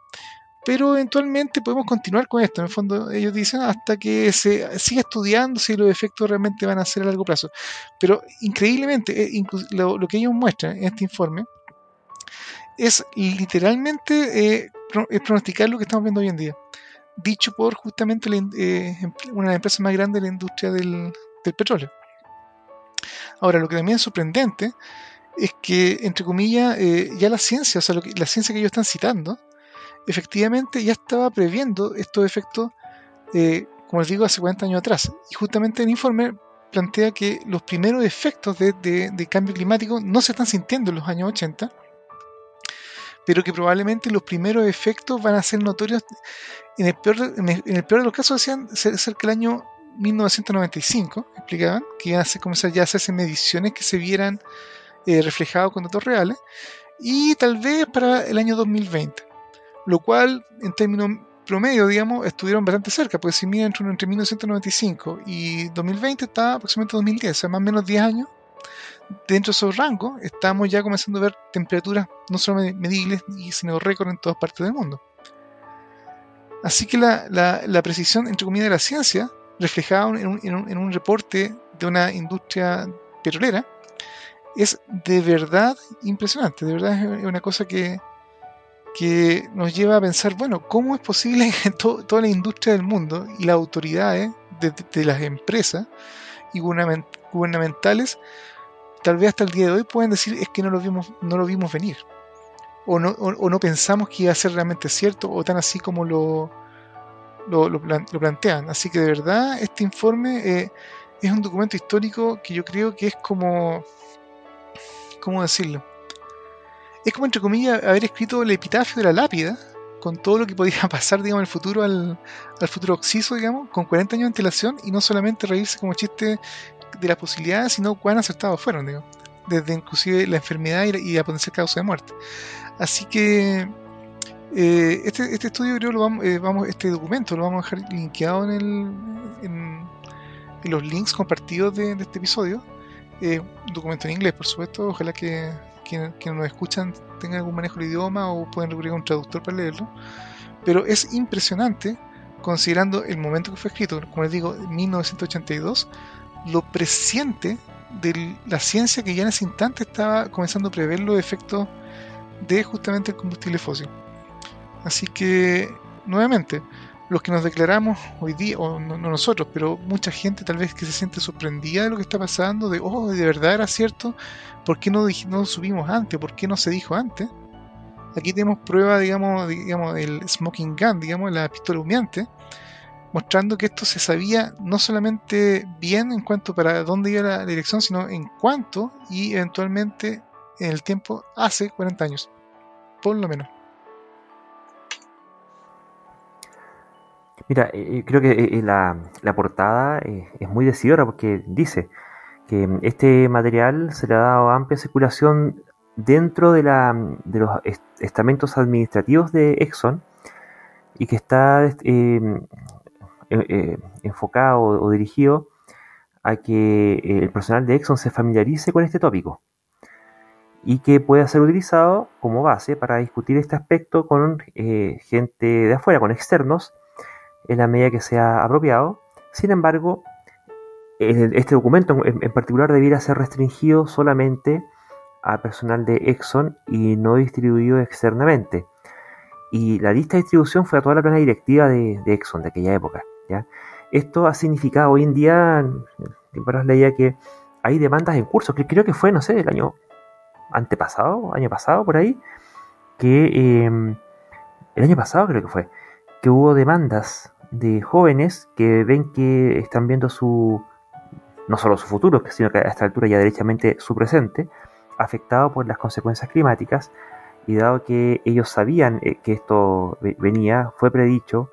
pero eventualmente podemos continuar con esto. En el fondo ellos dicen hasta que se siga estudiando si los efectos realmente van a ser a largo plazo. Pero increíblemente, lo que ellos muestran en este informe es literalmente pronosticar lo que estamos viendo hoy en día, dicho por justamente una de las empresas más grandes de la industria del petróleo. Ahora, lo que también es sorprendente es que, entre comillas, ya la ciencia, o sea, la ciencia que ellos están citando, efectivamente ya estaba previendo estos efectos, como les digo, hace 40 años atrás. Y justamente el informe plantea que los primeros efectos de cambio climático no se están sintiendo en los años 80, pero que probablemente los primeros efectos van a ser notorios, en el peor de los casos, decían, cerca del año 1995, explicaban, que iban a comenzar ya a hacerse mediciones que se vieran reflejados con datos reales, y tal vez para el año 2020, lo cual en términos promedio, digamos, estuvieron bastante cerca, porque si miran entre 1995 y 2020 está aproximadamente 2010, o sea, más o menos 10 años. Dentro de esos rangos estamos ya comenzando a ver temperaturas no solo medibles, sino récord en todas partes del mundo. Así que la precisión, entre comillas, de la ciencia, reflejada en un reporte de una industria petrolera, es de verdad impresionante. De verdad es una cosa que nos lleva a pensar, bueno, ¿cómo es posible que toda la industria del mundo y las autoridades de las empresas y gubernamentales, tal vez hasta el día de hoy, pueden decir es que no lo vimos venir, o no pensamos que iba a ser realmente cierto, o tan así como lo plantean? Así que de verdad este informe es un documento histórico que yo creo que es como, ¿cómo decirlo? Es como, entre comillas, haber escrito el epitafio de la lápida con todo lo que podía pasar, digamos, en el futuro, al futuro occiso, digamos, con 40 años de antelación, y no solamente reírse como chiste de las posibilidades, sino cuán acertados fueron, digamos, desde inclusive la enfermedad y la potencial causa de muerte. Así que este estudio, creo, este documento lo vamos a dejar linkeado en los links compartidos de este episodio. Documento en inglés, por supuesto. Ojalá que quienes nos escuchan tengan algún manejo del idioma o pueden recurrir a un traductor para leerlo, pero es impresionante considerando el momento que fue escrito, como les digo, 1982, lo presciente de la ciencia que ya en ese instante estaba comenzando a prever los efectos de justamente el combustible fósil. Así que, nuevamente, los que nos declaramos hoy día, o no nosotros, pero mucha gente tal vez que se siente sorprendida de lo que está pasando, de, oh, de verdad era cierto, ¿por qué no subimos antes? ¿Por qué no se dijo antes? Aquí tenemos prueba, digamos el smoking gun, digamos, la pistola humeante, mostrando que esto se sabía no solamente bien en cuanto para dónde iba la dirección, sino en cuánto y eventualmente en el tiempo hace 40 años, por lo menos. Mira, creo que la portada es muy decidora, porque dice que este material se le ha dado amplia circulación dentro de los estamentos administrativos de Exxon, y que está enfocado o dirigido a que el personal de Exxon se familiarice con este tópico y que pueda ser utilizado como base para discutir este aspecto con gente de afuera, con externos, en la medida que sea apropiado. Sin embargo, este documento en particular debiera ser restringido solamente a personal de Exxon y no distribuido externamente. Y la lista de distribución fue a toda la plana directiva de Exxon de aquella época, ¿ya? Esto ha significado hoy en día, leía que hay demandas en curso, que creo que fue, no sé, el año antepasado, año pasado, por ahí, que el año pasado creo que fue, que hubo demandas de jóvenes que ven que están viendo no solo su futuro, sino que a esta altura ya derechamente su presente, afectado por las consecuencias climáticas, y dado que ellos sabían que esto venía, fue predicho,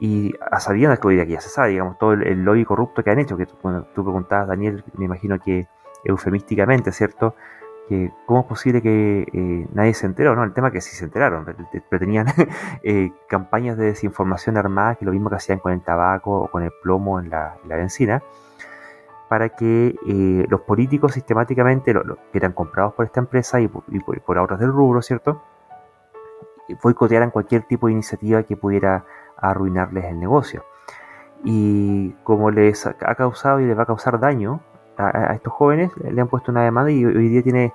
y sabían que hoy día ya se sabe, digamos, todo el lobby corrupto que han hecho, que cuando tú preguntabas, Daniel, me imagino que eufemísticamente, ¿cierto?, que cómo es posible que nadie se enteró, ¿no? El tema es que sí se enteraron, pero tenían campañas de desinformación armadas, que lo mismo que hacían con el tabaco o con el plomo en la bencina, para que los políticos sistemáticamente, que eran comprados por esta empresa y por otras del rubro, ¿cierto?, boicotearan cualquier tipo de iniciativa que pudiera arruinarles el negocio. Y como les ha causado y les va a causar daño a estos jóvenes, le han puesto una demanda, y hoy día tiene,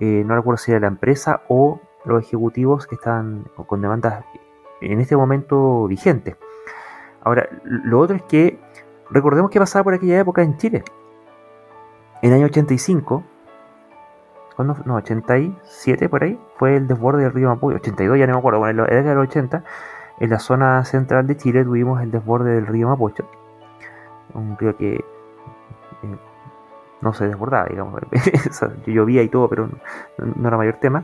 no recuerdo si era la empresa o los ejecutivos que están con demandas en este momento vigentes. Ahora, lo otro es que recordemos qué pasaba por aquella época en Chile. En el año 85, no, 87 por ahí, fue el desborde del río Mapocho, 82 ya no me acuerdo, bueno, en la década de los 80, en la zona central de Chile tuvimos el desborde del río Mapocho, un río que no se desbordaba, digamos, llovía y todo, pero no era mayor tema.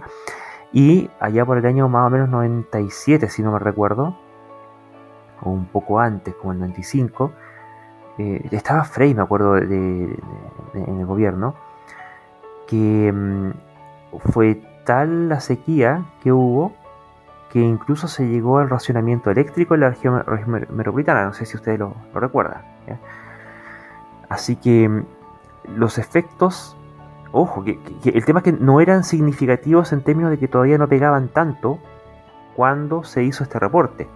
Y allá por el año más o menos 97, si no me recuerdo, o un poco antes, como el 95, estaba Frey, me acuerdo, en el gobierno, que fue tal la sequía que hubo que incluso se llegó al racionamiento eléctrico en la región metropolitana. No sé si ustedes lo recuerdan, ¿ya? Así que los efectos, ojo, que el tema es que no eran significativos en términos de que todavía no pegaban tanto cuando se hizo este reporte,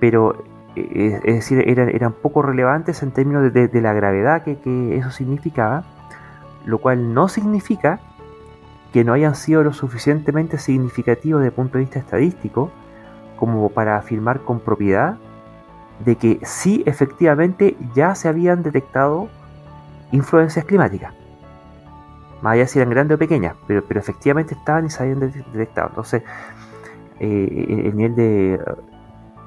pero es decir, eran poco relevantes en términos de la gravedad que eso significaba, lo cual no significa que no hayan sido lo suficientemente significativos desde el punto de vista estadístico como para afirmar con propiedad de que sí, efectivamente, ya se habían detectado influencias climáticas, más allá si eran grandes o pequeñas, pero efectivamente estaban y se habían detectado. Entonces, el nivel de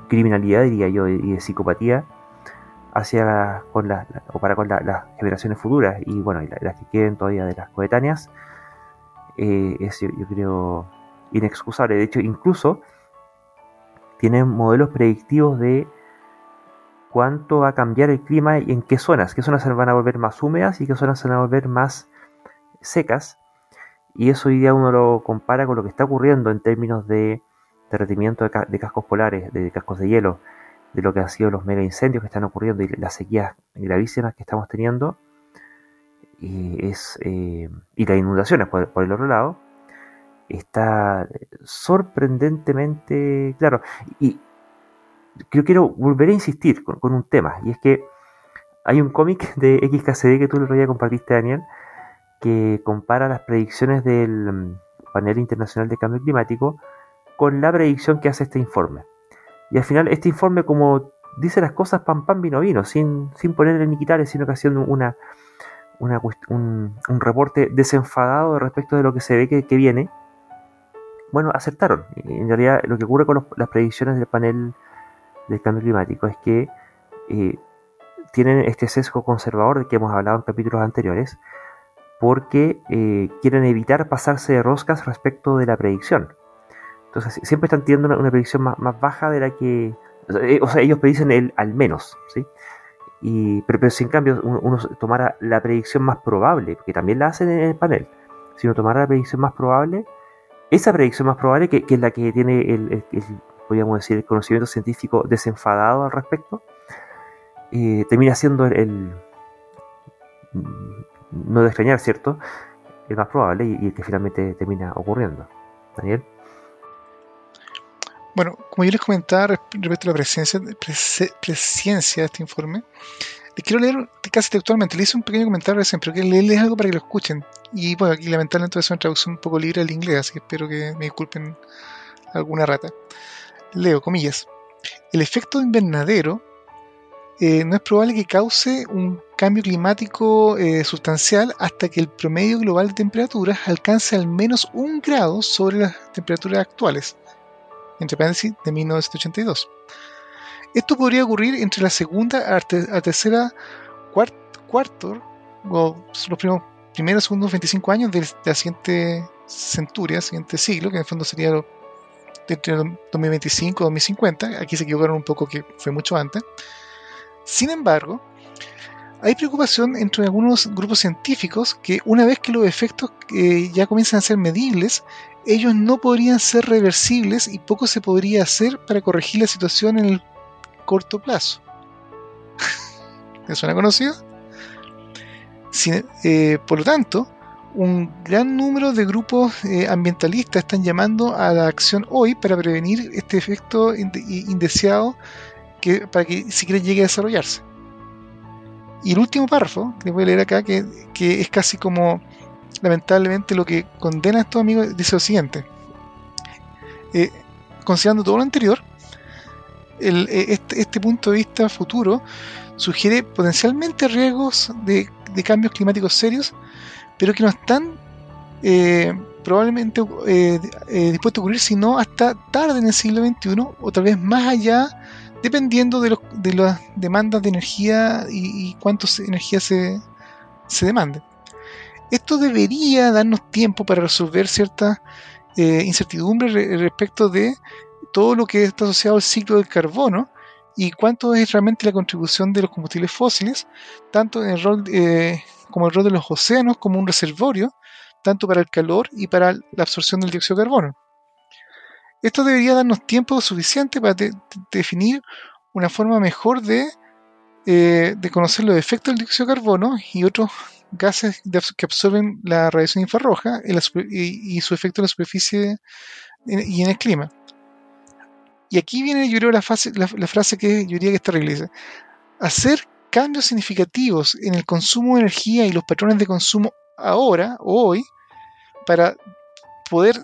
criminalidad, diría yo, y de psicopatía para con las generaciones futuras, y bueno, y las que queden todavía de las coetáneas, es, yo creo, inexcusable. De hecho, incluso tienen modelos predictivos de cuánto va a cambiar el clima y en qué zonas se van a volver más húmedas y qué zonas se van a volver más secas, y eso hoy día uno lo compara con lo que está ocurriendo en términos de derretimiento de cascos polares, de cascos de hielo, de lo que han sido los mega incendios que están ocurriendo y las sequías gravísimas que estamos teniendo, y las inundaciones por el otro lado. Está sorprendentemente claro, y yo quiero volver a insistir con un tema, y es que hay un cómic de XKCD que tú el otro día compartiste, Daniel, que compara las predicciones del Panel Internacional de Cambio Climático con la predicción que hace este informe. Y al final este informe, como dice las cosas, pan pan vino vino, sin ponerle ni quitarle, sino que haciendo un reporte desenfadado respecto de lo que se ve que viene. Bueno, acertaron. En realidad lo que ocurre con las predicciones del Panel del Cambio Climático es que tienen este sesgo conservador del que hemos hablado en capítulos anteriores, porque quieren evitar pasarse de roscas respecto de la predicción. Entonces siempre están teniendo una predicción más baja de la que... O sea, ellos predicen el al menos, ¿sí? Pero si en cambio uno tomara la predicción más probable, que también la hacen en el panel, si uno tomara la predicción más probable, esa predicción más probable, que es la que tiene podríamos decir, el conocimiento científico desenfadado al respecto, termina siendo el no de extrañar, ¿cierto?, el más probable y el que finalmente termina ocurriendo. Daniel. Bueno, como yo les comentaba respecto a la presencia de este informe, les quiero leer casi textualmente. Les hice un pequeño comentario recién, pero quiero leerles algo para que lo escuchen. Y bueno, aquí lamentablemente es una traducción un poco libre al inglés, así que espero que me disculpen alguna rata. Leo, comillas. El efecto invernadero no es probable que cause un cambio climático sustancial hasta que el promedio global de temperaturas alcance al menos 1 grado sobre las temperaturas actuales, entre paréntesis, de 1982. Esto podría ocurrir entre la segunda a tercera cuarto, o los primeros segundos 25 años de la siguiente centuria, siguiente siglo, que en el fondo sería entre 2025 y 2050, aquí se equivocaron un poco que fue mucho antes. Sin embargo, Hay preocupación entre algunos grupos científicos que una vez que los efectos ya comienzan a ser medibles, ellos no podrían ser reversibles y poco se podría hacer para corregir la situación en el corto plazo. ¿Te suena conocido? Por lo tanto, un gran número de grupos ambientalistas están llamando a la acción hoy para prevenir este efecto indeseado para que siquiera llegue a desarrollarse. Y el último párrafo que les voy a leer acá, que es casi como lamentablemente lo que condena a estos amigos, dice lo siguiente: considerando todo lo anterior, este punto de vista futuro sugiere potencialmente riesgos de cambios climáticos serios, pero que no están probablemente dispuestos a ocurrir sino hasta tarde en el siglo XXI o tal vez más allá, dependiendo de las demandas de energía y cuánta energía se demande. Esto debería darnos tiempo para resolver ciertas incertidumbres respecto de todo lo que está asociado al ciclo del carbono y cuánto es realmente la contribución de los combustibles fósiles, tanto en el rol como el rol de los océanos como un reservorio, tanto para el calor y para la absorción del dióxido de carbono. Esto debería darnos tiempo suficiente para definir una forma mejor de conocer los efectos del dióxido de carbono y otros gases que absorben la radiación infrarroja y su efecto en la superficie y en el clima. Y aquí viene, yo creo, la frase que yo diría que es terrible. Dice: hacer cambios significativos en el consumo de energía y los patrones de consumo ahora o hoy para poder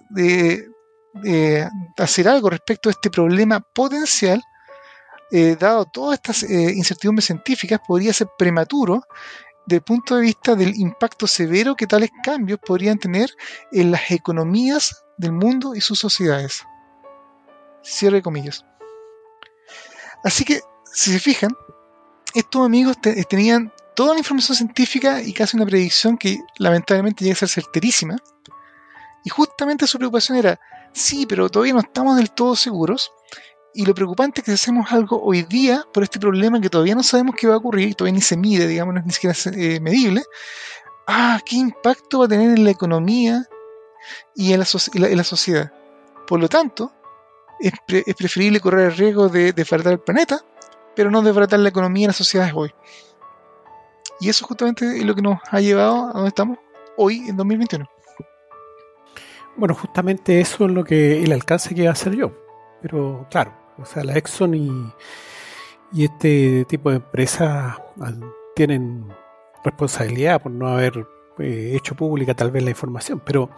hacer algo respecto a este problema potencial, dado todas estas incertidumbres científicas, podría ser prematuro desde el punto de vista del impacto severo que tales cambios podrían tener en las economías del mundo y sus sociedades. Cierre de comillas. Así que, si se fijan, estos amigos tenían toda la información científica y casi una predicción que lamentablemente llega a ser certerísima, y justamente su preocupación era: sí, pero todavía no estamos del todo seguros, y lo preocupante es que si hacemos algo hoy día por este problema que todavía no sabemos qué va a ocurrir, y todavía ni se mide, digamos, no es ni siquiera medible, ¿qué impacto va a tener en la economía y en la sociedad? Por lo tanto, es preferible correr el riesgo de desbaratar el planeta, pero no desbaratar la economía y las sociedades hoy. Y eso justamente es lo que nos ha llevado a donde estamos hoy, en 2021. Bueno, justamente eso es lo que el alcance que iba a hacer yo. Pero claro, o sea, la Exxon y este tipo de empresas tienen responsabilidad por no haber hecho pública tal vez la información. Pero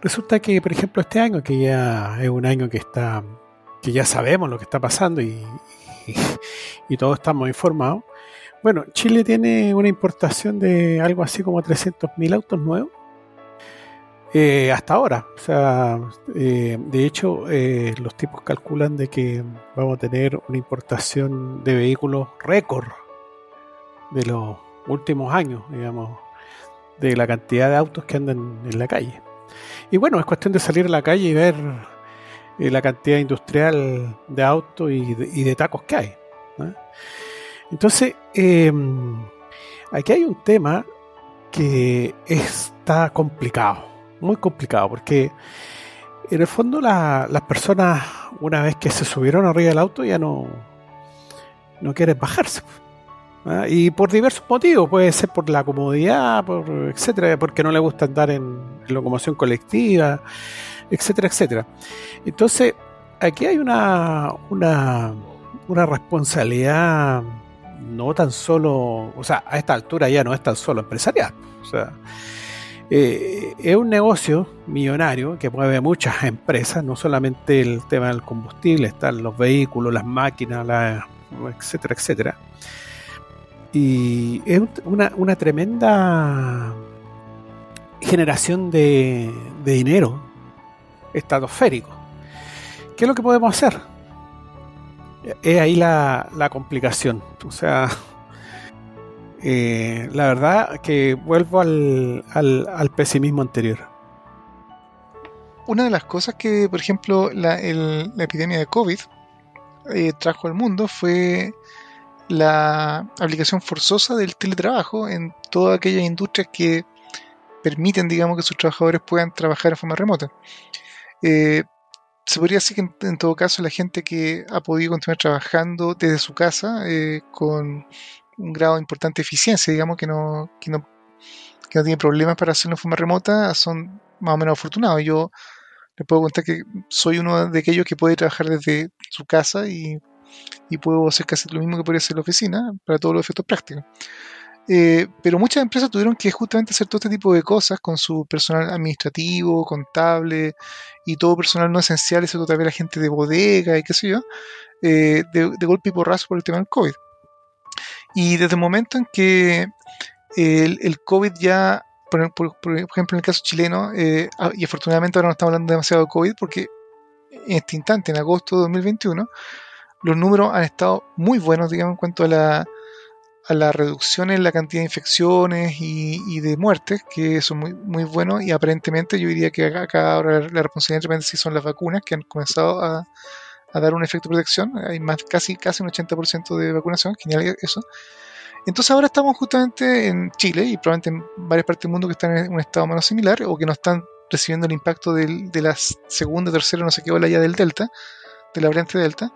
resulta que, por ejemplo, este año, que ya es un año que ya sabemos lo que está pasando y todos estamos informados. Bueno, Chile tiene una importación de algo así como 300.000 autos nuevos. Hasta ahora, o sea, de hecho, los tipos calculan de que vamos a tener una importación de vehículos récord de los últimos años, digamos, de la cantidad de autos que andan en la calle. Y bueno, es cuestión de salir a la calle y ver la cantidad industrial de autos y de tacos que hay, ¿no? Entonces, aquí hay un tema que está complicado, muy complicado, porque en el fondo las personas, una vez que se subieron arriba del auto, ya no quieren bajarse, ¿verdad? Y por diversos motivos, puede ser por la comodidad, etcétera, porque no les gusta andar en locomoción colectiva, etcétera, etcétera. Entonces, aquí hay una responsabilidad, no tan solo, o sea, a esta altura ya no es tan solo empresarial, o sea, es un negocio millonario que mueve muchas empresas, no solamente el tema del combustible, están los vehículos, las máquinas, etcétera, etcétera. Y es una tremenda generación de dinero estratosférico. ¿Qué es lo que podemos hacer? Es ahí la complicación. O sea, la verdad que vuelvo al pesimismo anterior. Una de las cosas que, por ejemplo, la epidemia de COVID trajo al mundo fue la aplicación forzosa del teletrabajo en todas aquellas industrias que permiten, digamos, que sus trabajadores puedan trabajar en forma remota. Se podría decir que en todo caso la gente que ha podido continuar trabajando desde su casa con un grado importante de eficiencia, digamos, que no tiene problemas para hacerlo en forma remota, son más o menos afortunados. Yo les puedo contar que soy uno de aquellos que puede trabajar desde su casa y puedo hacer casi lo mismo que podría hacer la oficina para todos los efectos prácticos. Pero muchas empresas tuvieron que justamente hacer todo este tipo de cosas con su personal administrativo, contable y todo personal no esencial, excepto también la gente de bodega y qué sé yo, de golpe y porrazo por el tema del COVID. Y desde el momento en que el COVID ya, por ejemplo en el caso chileno, y afortunadamente ahora no estamos hablando demasiado de COVID porque en este instante, en agosto de 2021, los números han estado muy buenos, digamos, en cuanto a la reducción en la cantidad de infecciones y de muertes, que son muy, muy buenos, y aparentemente yo diría que acá ahora la responsabilidad realmente sí son las vacunas, que han comenzado a dar un efecto de protección. Hay más casi un 80% de vacunación, genial eso. Entonces ahora estamos justamente en Chile y probablemente en varias partes del mundo que están en un estado menos similar o que no están recibiendo el impacto de la segunda, tercera, no sé qué ola ya del Delta, de la variante Delta,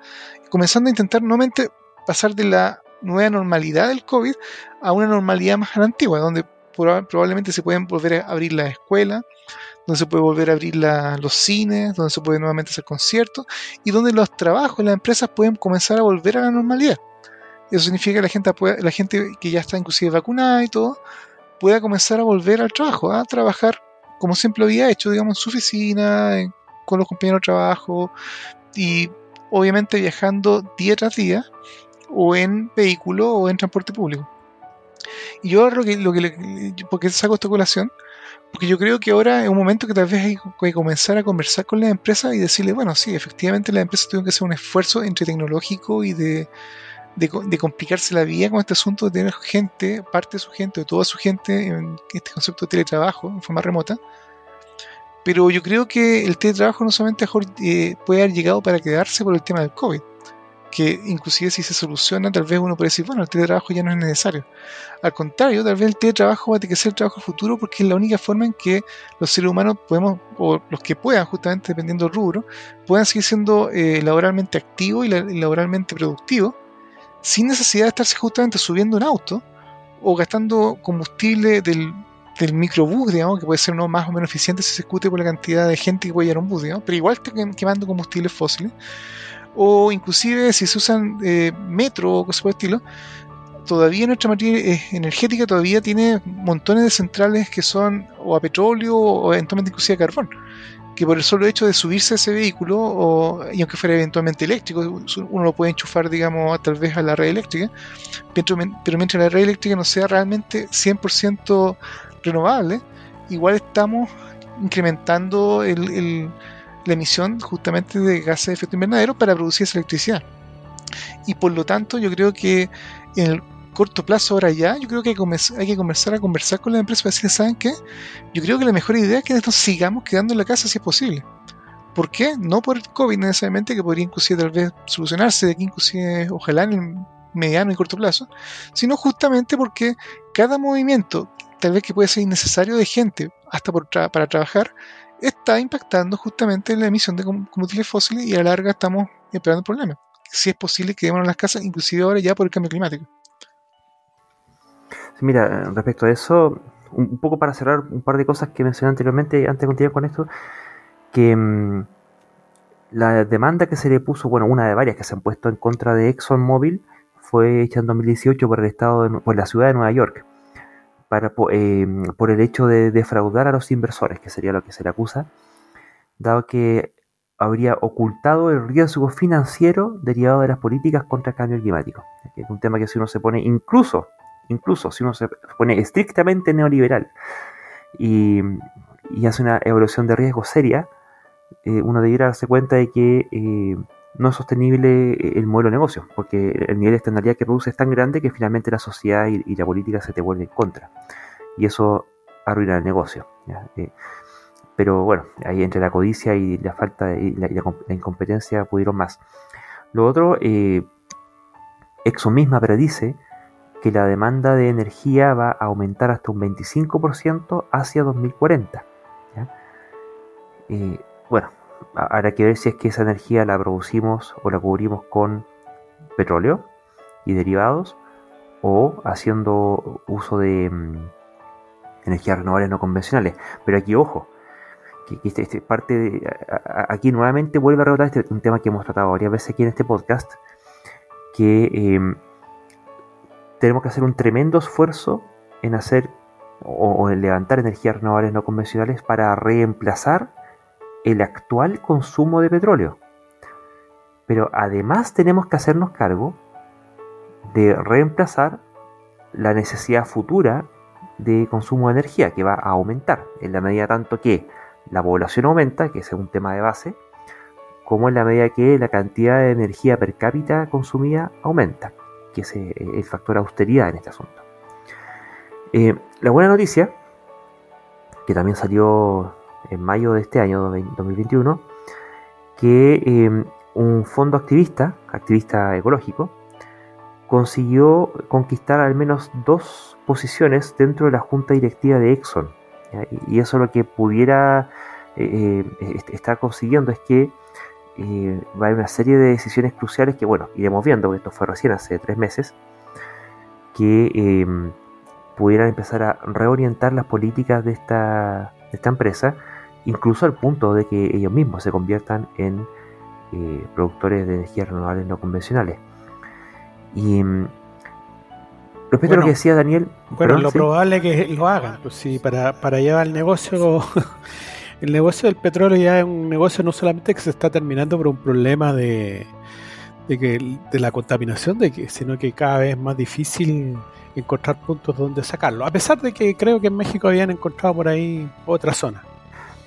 comenzando a intentar nuevamente pasar de la nueva normalidad del COVID a una normalidad más antigua, donde probablemente se pueden volver a abrir las escuelas, donde se puede volver a abrir los cines, donde se pueden nuevamente hacer conciertos y donde los trabajos, las empresas pueden comenzar a volver a la normalidad. Eso significa que la gente que ya está inclusive vacunada y todo, pueda comenzar a volver al trabajo, a trabajar como siempre había hecho, digamos, en su oficina, con los compañeros de trabajo y obviamente viajando día tras día, o en vehículo o en transporte público. Y yo porque saco esta colación, porque yo creo que ahora es un momento que tal vez hay que comenzar a conversar con las empresas y decirle, bueno, sí, efectivamente las empresas tuvieron que hacer un esfuerzo entre tecnológico y de complicarse la vida con este asunto de tener gente, parte de su gente, de toda su gente, en este concepto de teletrabajo en forma remota. Pero yo creo que el teletrabajo no solamente puede haber llegado para quedarse por el tema del COVID, que inclusive si se soluciona, tal vez uno puede decir, bueno, el teletrabajo ya no es necesario. Al contrario, tal vez el teletrabajo va a tener que ser el trabajo futuro porque es la única forma en que los seres humanos podemos, o los que puedan, justamente dependiendo del rubro, puedan seguir siendo laboralmente activos y laboralmente productivos, sin necesidad de estarse justamente subiendo un auto o gastando combustible del microbús, digamos, que puede ser uno más o menos eficiente si se discute por la cantidad de gente que puede llevar un bus, digamos, pero igual está quemando combustibles fósiles. O inclusive si se usan metro o cosas por el estilo, todavía nuestra materia energética todavía tiene montones de centrales que son o a petróleo o eventualmente inclusive a carbón, que por el solo hecho de subirse a ese vehículo, y aunque fuera eventualmente eléctrico, uno lo puede enchufar, digamos, tal vez a la red eléctrica, pero mientras la red eléctrica no sea realmente 100% renovable, igual estamos incrementando la emisión justamente de gases de efecto invernadero para producir esa electricidad. Y por lo tanto yo creo que en el corto plazo ahora ya, yo creo que hay que comenzar a conversar con las empresas para decir, ¿saben qué? Yo creo que la mejor idea es que nos sigamos quedando en la casa si es posible. ¿Por qué? No por el COVID necesariamente, que podría inclusive tal vez solucionarse de aquí, inclusive ojalá en el mediano y corto plazo, sino justamente porque cada movimiento, tal vez que puede ser innecesario de gente, hasta para trabajar, está impactando justamente en la emisión de combustibles fósiles y a la larga estamos esperando problemas. Si es posible, quedémonos en las casas, inclusive ahora ya por el cambio climático. Mira, respecto a eso, un poco para cerrar un par de cosas que mencioné anteriormente, antes de continuar con esto, que la demanda que se le puso, bueno, una de varias que se han puesto en contra de ExxonMobil, fue hecha en 2018 por la ciudad de Nueva York, por el hecho de defraudar a los inversores, que sería lo que se le acusa, dado que habría ocultado el riesgo financiero derivado de las políticas contra el cambio climático. Es un tema que si uno se pone incluso si uno se pone estrictamente neoliberal y hace una evaluación de riesgo seria, uno debiera darse cuenta de que no es sostenible el modelo de negocio, porque el nivel de externalidad que produce es tan grande que finalmente la sociedad y la política se te vuelven en contra, y eso arruina el negocio, ¿ya? Pero bueno, ahí entre la codicia y la falta y la incompetencia pudieron más. Lo otro, Exxon misma predice que la demanda de energía va a aumentar hasta un 25% hacia 2040. ¿Ya? Bueno, habrá que ver si es que esa energía la producimos o la cubrimos con petróleo y derivados o haciendo uso de energías renovables no convencionales. Pero aquí, ojo, que aquí nuevamente vuelve a rebotar un tema que hemos tratado varias veces aquí en este podcast, que tenemos que hacer un tremendo esfuerzo en hacer o en levantar energías renovables no convencionales para reemplazar el actual consumo de petróleo. Pero además tenemos que hacernos cargo de reemplazar la necesidad futura de consumo de energía, que va a aumentar en la medida tanto que la población aumenta, que es un tema de base, como en la medida que la cantidad de energía per cápita consumida aumenta, que es el factor austeridad en este asunto. La buena noticia, que también salió en mayo de este año 2021, que un fondo activista ecológico, consiguió conquistar al menos 2 posiciones dentro de la junta directiva de Exxon. ¿Ya? Y eso lo que pudiera estar consiguiendo es que va a haber una serie de decisiones cruciales que, bueno, iremos viendo, porque esto fue recién hace 3 meses, que pudieran empezar a reorientar las políticas de esta empresa, incluso al punto de que ellos mismos se conviertan en productores de energías renovables no convencionales. Y respecto a lo que decía Daniel, bueno, lo probable es que lo hagan, pues sí, para llevar el negocio. El negocio del petróleo ya es un negocio no solamente que se está terminando por un problema de la contaminación, sino que cada vez es más difícil encontrar puntos donde sacarlo, a pesar de que creo que en México habían encontrado por ahí otra zona.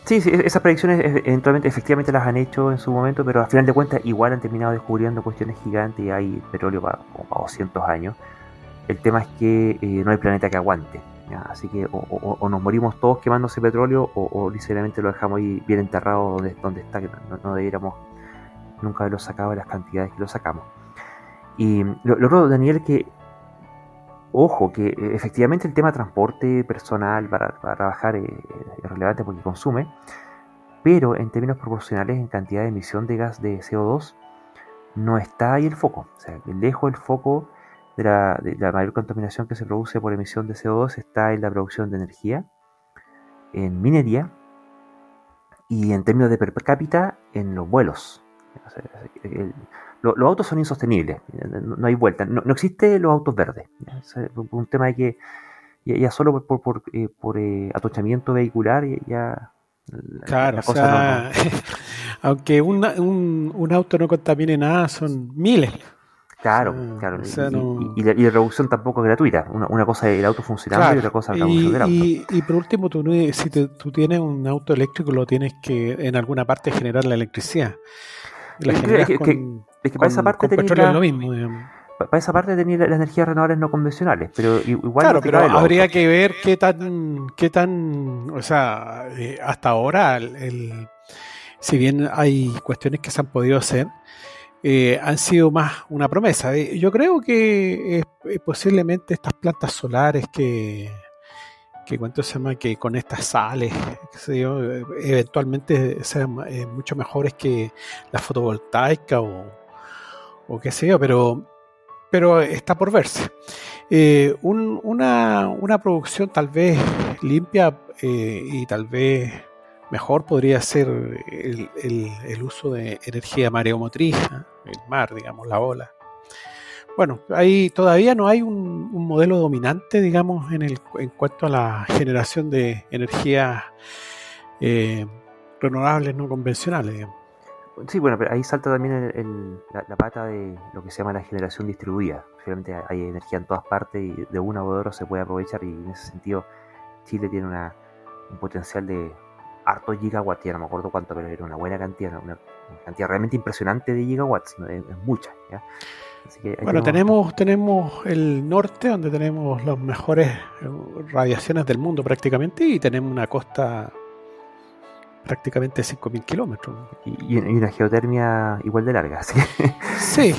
Sí, esas predicciones eventualmente, efectivamente las han hecho en su momento, pero al final de cuentas igual han terminado descubriendo cuestiones gigantes y hay petróleo para 200 años. El tema es que no hay planeta que aguante, ¿ya? Así que o nos morimos todos quemándose petróleo o literalmente lo dejamos ahí bien enterrado donde está, que no debiéramos nunca haberlo sacado de las cantidades que lo sacamos. Y lo creo, Daniel, que ojo, que efectivamente el tema transporte personal para trabajar es relevante porque consume, pero en términos proporcionales en cantidad de emisión de gas de CO2 no está ahí el foco. O sea, lejos el foco de la mayor contaminación que se produce por emisión de CO2 está en la producción de energía, en minería y en términos de per cápita en los vuelos. O sea, los autos son insostenibles, no hay vuelta, no existen los autos verdes. Es un tema de que ya solo por atochamiento vehicular ya... Claro, o sea, no. Aunque un auto no contamine nada, son miles. Claro, claro. O sea, no... y la reducción tampoco es gratuita. Una cosa es el auto funcionando, claro, y otra cosa es la reducción del auto. Y por último, si tú tienes un auto eléctrico, lo tienes que en alguna parte generar la electricidad. Para esa parte tenía las energías renovables no convencionales, pero igual... Claro, pero habría que ver qué tan o sea, hasta ahora, si bien hay cuestiones que se han podido hacer, han sido más una promesa. Yo creo que posiblemente estas plantas solares que con estas sales, qué sé yo, eventualmente sean mucho mejores que la fotovoltaica o qué sé yo, pero está por verse. Una producción tal vez limpia y tal vez mejor podría ser el uso de energía mareomotriz, el mar, digamos, la ola. Bueno, ahí todavía no hay un modelo dominante, digamos, en cuanto a la generación de energías renovables no convencionales, digamos. Sí, bueno, pero ahí salta también la pata de lo que se llama la generación distribuida. Finalmente hay energía en todas partes y de una u otra se puede aprovechar, y en ese sentido Chile tiene un potencial de hartos gigawatts, ya no me acuerdo cuánto, pero era una buena cantidad, una cantidad realmente impresionante de gigawatts, es mucha, ¿ya? Así que bueno, tenemos el norte, donde tenemos las mejores radiaciones del mundo prácticamente, y tenemos una costa prácticamente 5.000 kilómetros. Y una geotermia igual de larga, ¿sí? Sí,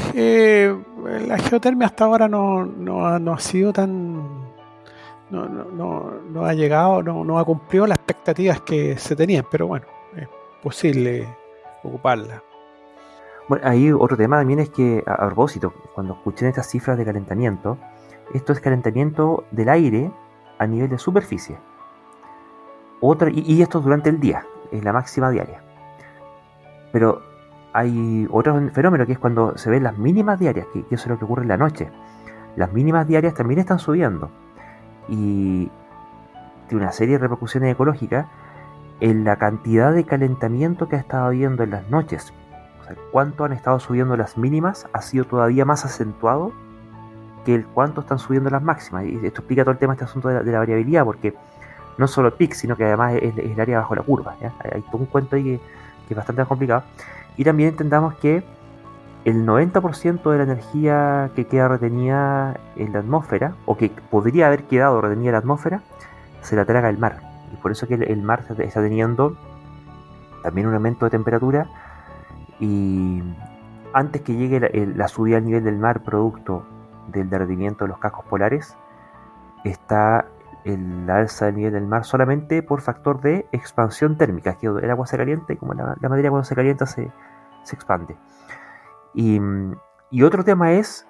la geotermia hasta ahora no ha sido tan... No ha llegado, no ha cumplido las expectativas que se tenían, pero bueno, es posible ocuparla. Bueno, ahí otro tema también es que, a propósito, cuando escuché estas cifras de calentamiento, esto es calentamiento del aire a nivel de superficie. Y esto durante el día, es la máxima diaria. Pero hay otro fenómeno que es cuando se ven las mínimas diarias, que eso es lo que ocurre en la noche. Las mínimas diarias también están subiendo y tiene una serie de repercusiones ecológicas en la cantidad de calentamiento que ha estado habiendo en las noches. O sea, cuánto han estado subiendo las mínimas ha sido todavía más acentuado que el cuánto están subiendo las máximas. Y esto explica todo el tema, este asunto de la variabilidad, porque no solo el pic, sino que además es el área bajo la curva, ¿ya? Hay todo un cuento ahí que es bastante más complicado. Y también entendamos que el 90% de la energía que queda retenida en la atmósfera, o que podría haber quedado retenida en la atmósfera, se la traga el mar. Y por eso que el mar está teniendo también un aumento de temperatura, y antes que llegue la subida al nivel del mar producto del derretimiento de los cascos polares, está... la alza del nivel del mar solamente por factor de expansión térmica, que el agua se calienta y como la materia cuando se calienta se expande. Y otro tema es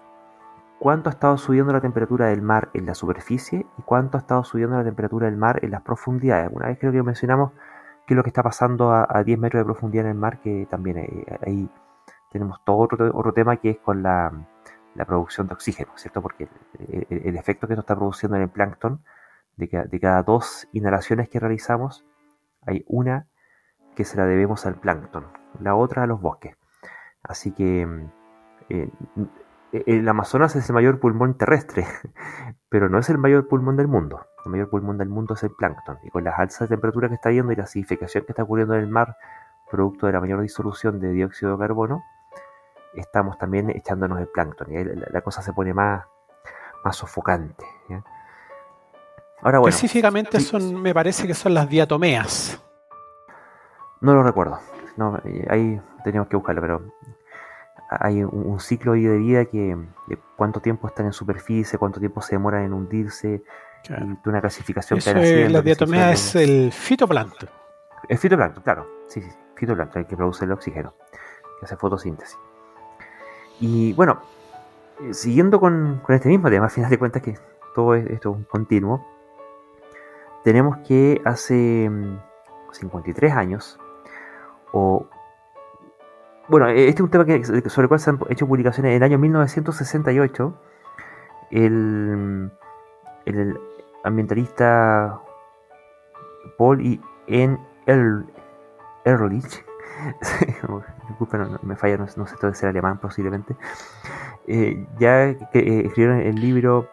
cuánto ha estado subiendo la temperatura del mar en la superficie y cuánto ha estado subiendo la temperatura del mar en las profundidades. Una vez creo que mencionamos que es lo que está pasando a 10 metros de profundidad en el mar, que también ahí tenemos todo otro tema que es con la producción de oxígeno, ¿cierto? Porque el efecto que esto está produciendo en el plancton, de cada 2 inhalaciones que realizamos, hay una que se la debemos al plancton, la otra a los bosques. Así que el Amazonas es el mayor pulmón terrestre, pero no es el mayor pulmón del mundo. El mayor pulmón del mundo es el plancton. Y con las altas de temperatura que está habiendo y la acidificación que está ocurriendo en el mar, producto de la mayor disolución de dióxido de carbono, estamos también echándonos el plancton. Y la cosa se pone más sofocante, ¿ya? Ahora, bueno, específicamente me parece que son las diatomeas. No lo recuerdo. No, ahí tenemos que buscarlo, pero hay un ciclo de vida que de cuánto tiempo están en superficie, cuánto tiempo se demoran en hundirse, claro. Una clasificación. Eso la diatomea es el fitoplancton. El fitoplancton, claro. Sí, fitoplancton, el que produce el oxígeno, que hace fotosíntesis. Y bueno, siguiendo con este mismo tema, al final de cuentas que todo esto es un continuo. Tenemos que hace 53 años, este es un tema sobre el cual se han hecho publicaciones. En el año 1968, el ambientalista Paul y Ann Ehrlich, disculpen, me falla, no sé todo de ser alemán posiblemente, escribieron el libro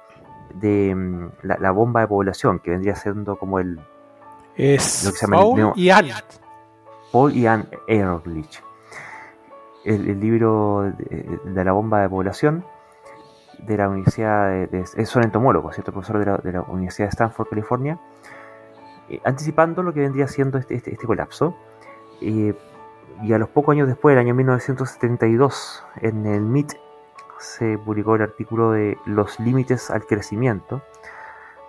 de la bomba de población, que vendría siendo como lo que se llama Paul y Ann Ehrlich, el libro de la bomba de población, de la universidad son entomólogos, ¿cierto? Profesor de la Universidad de Stanford, California, anticipando lo que vendría siendo este colapso, y a los pocos años después, el año 1972, en el MIT se publicó el artículo de Los límites al crecimiento,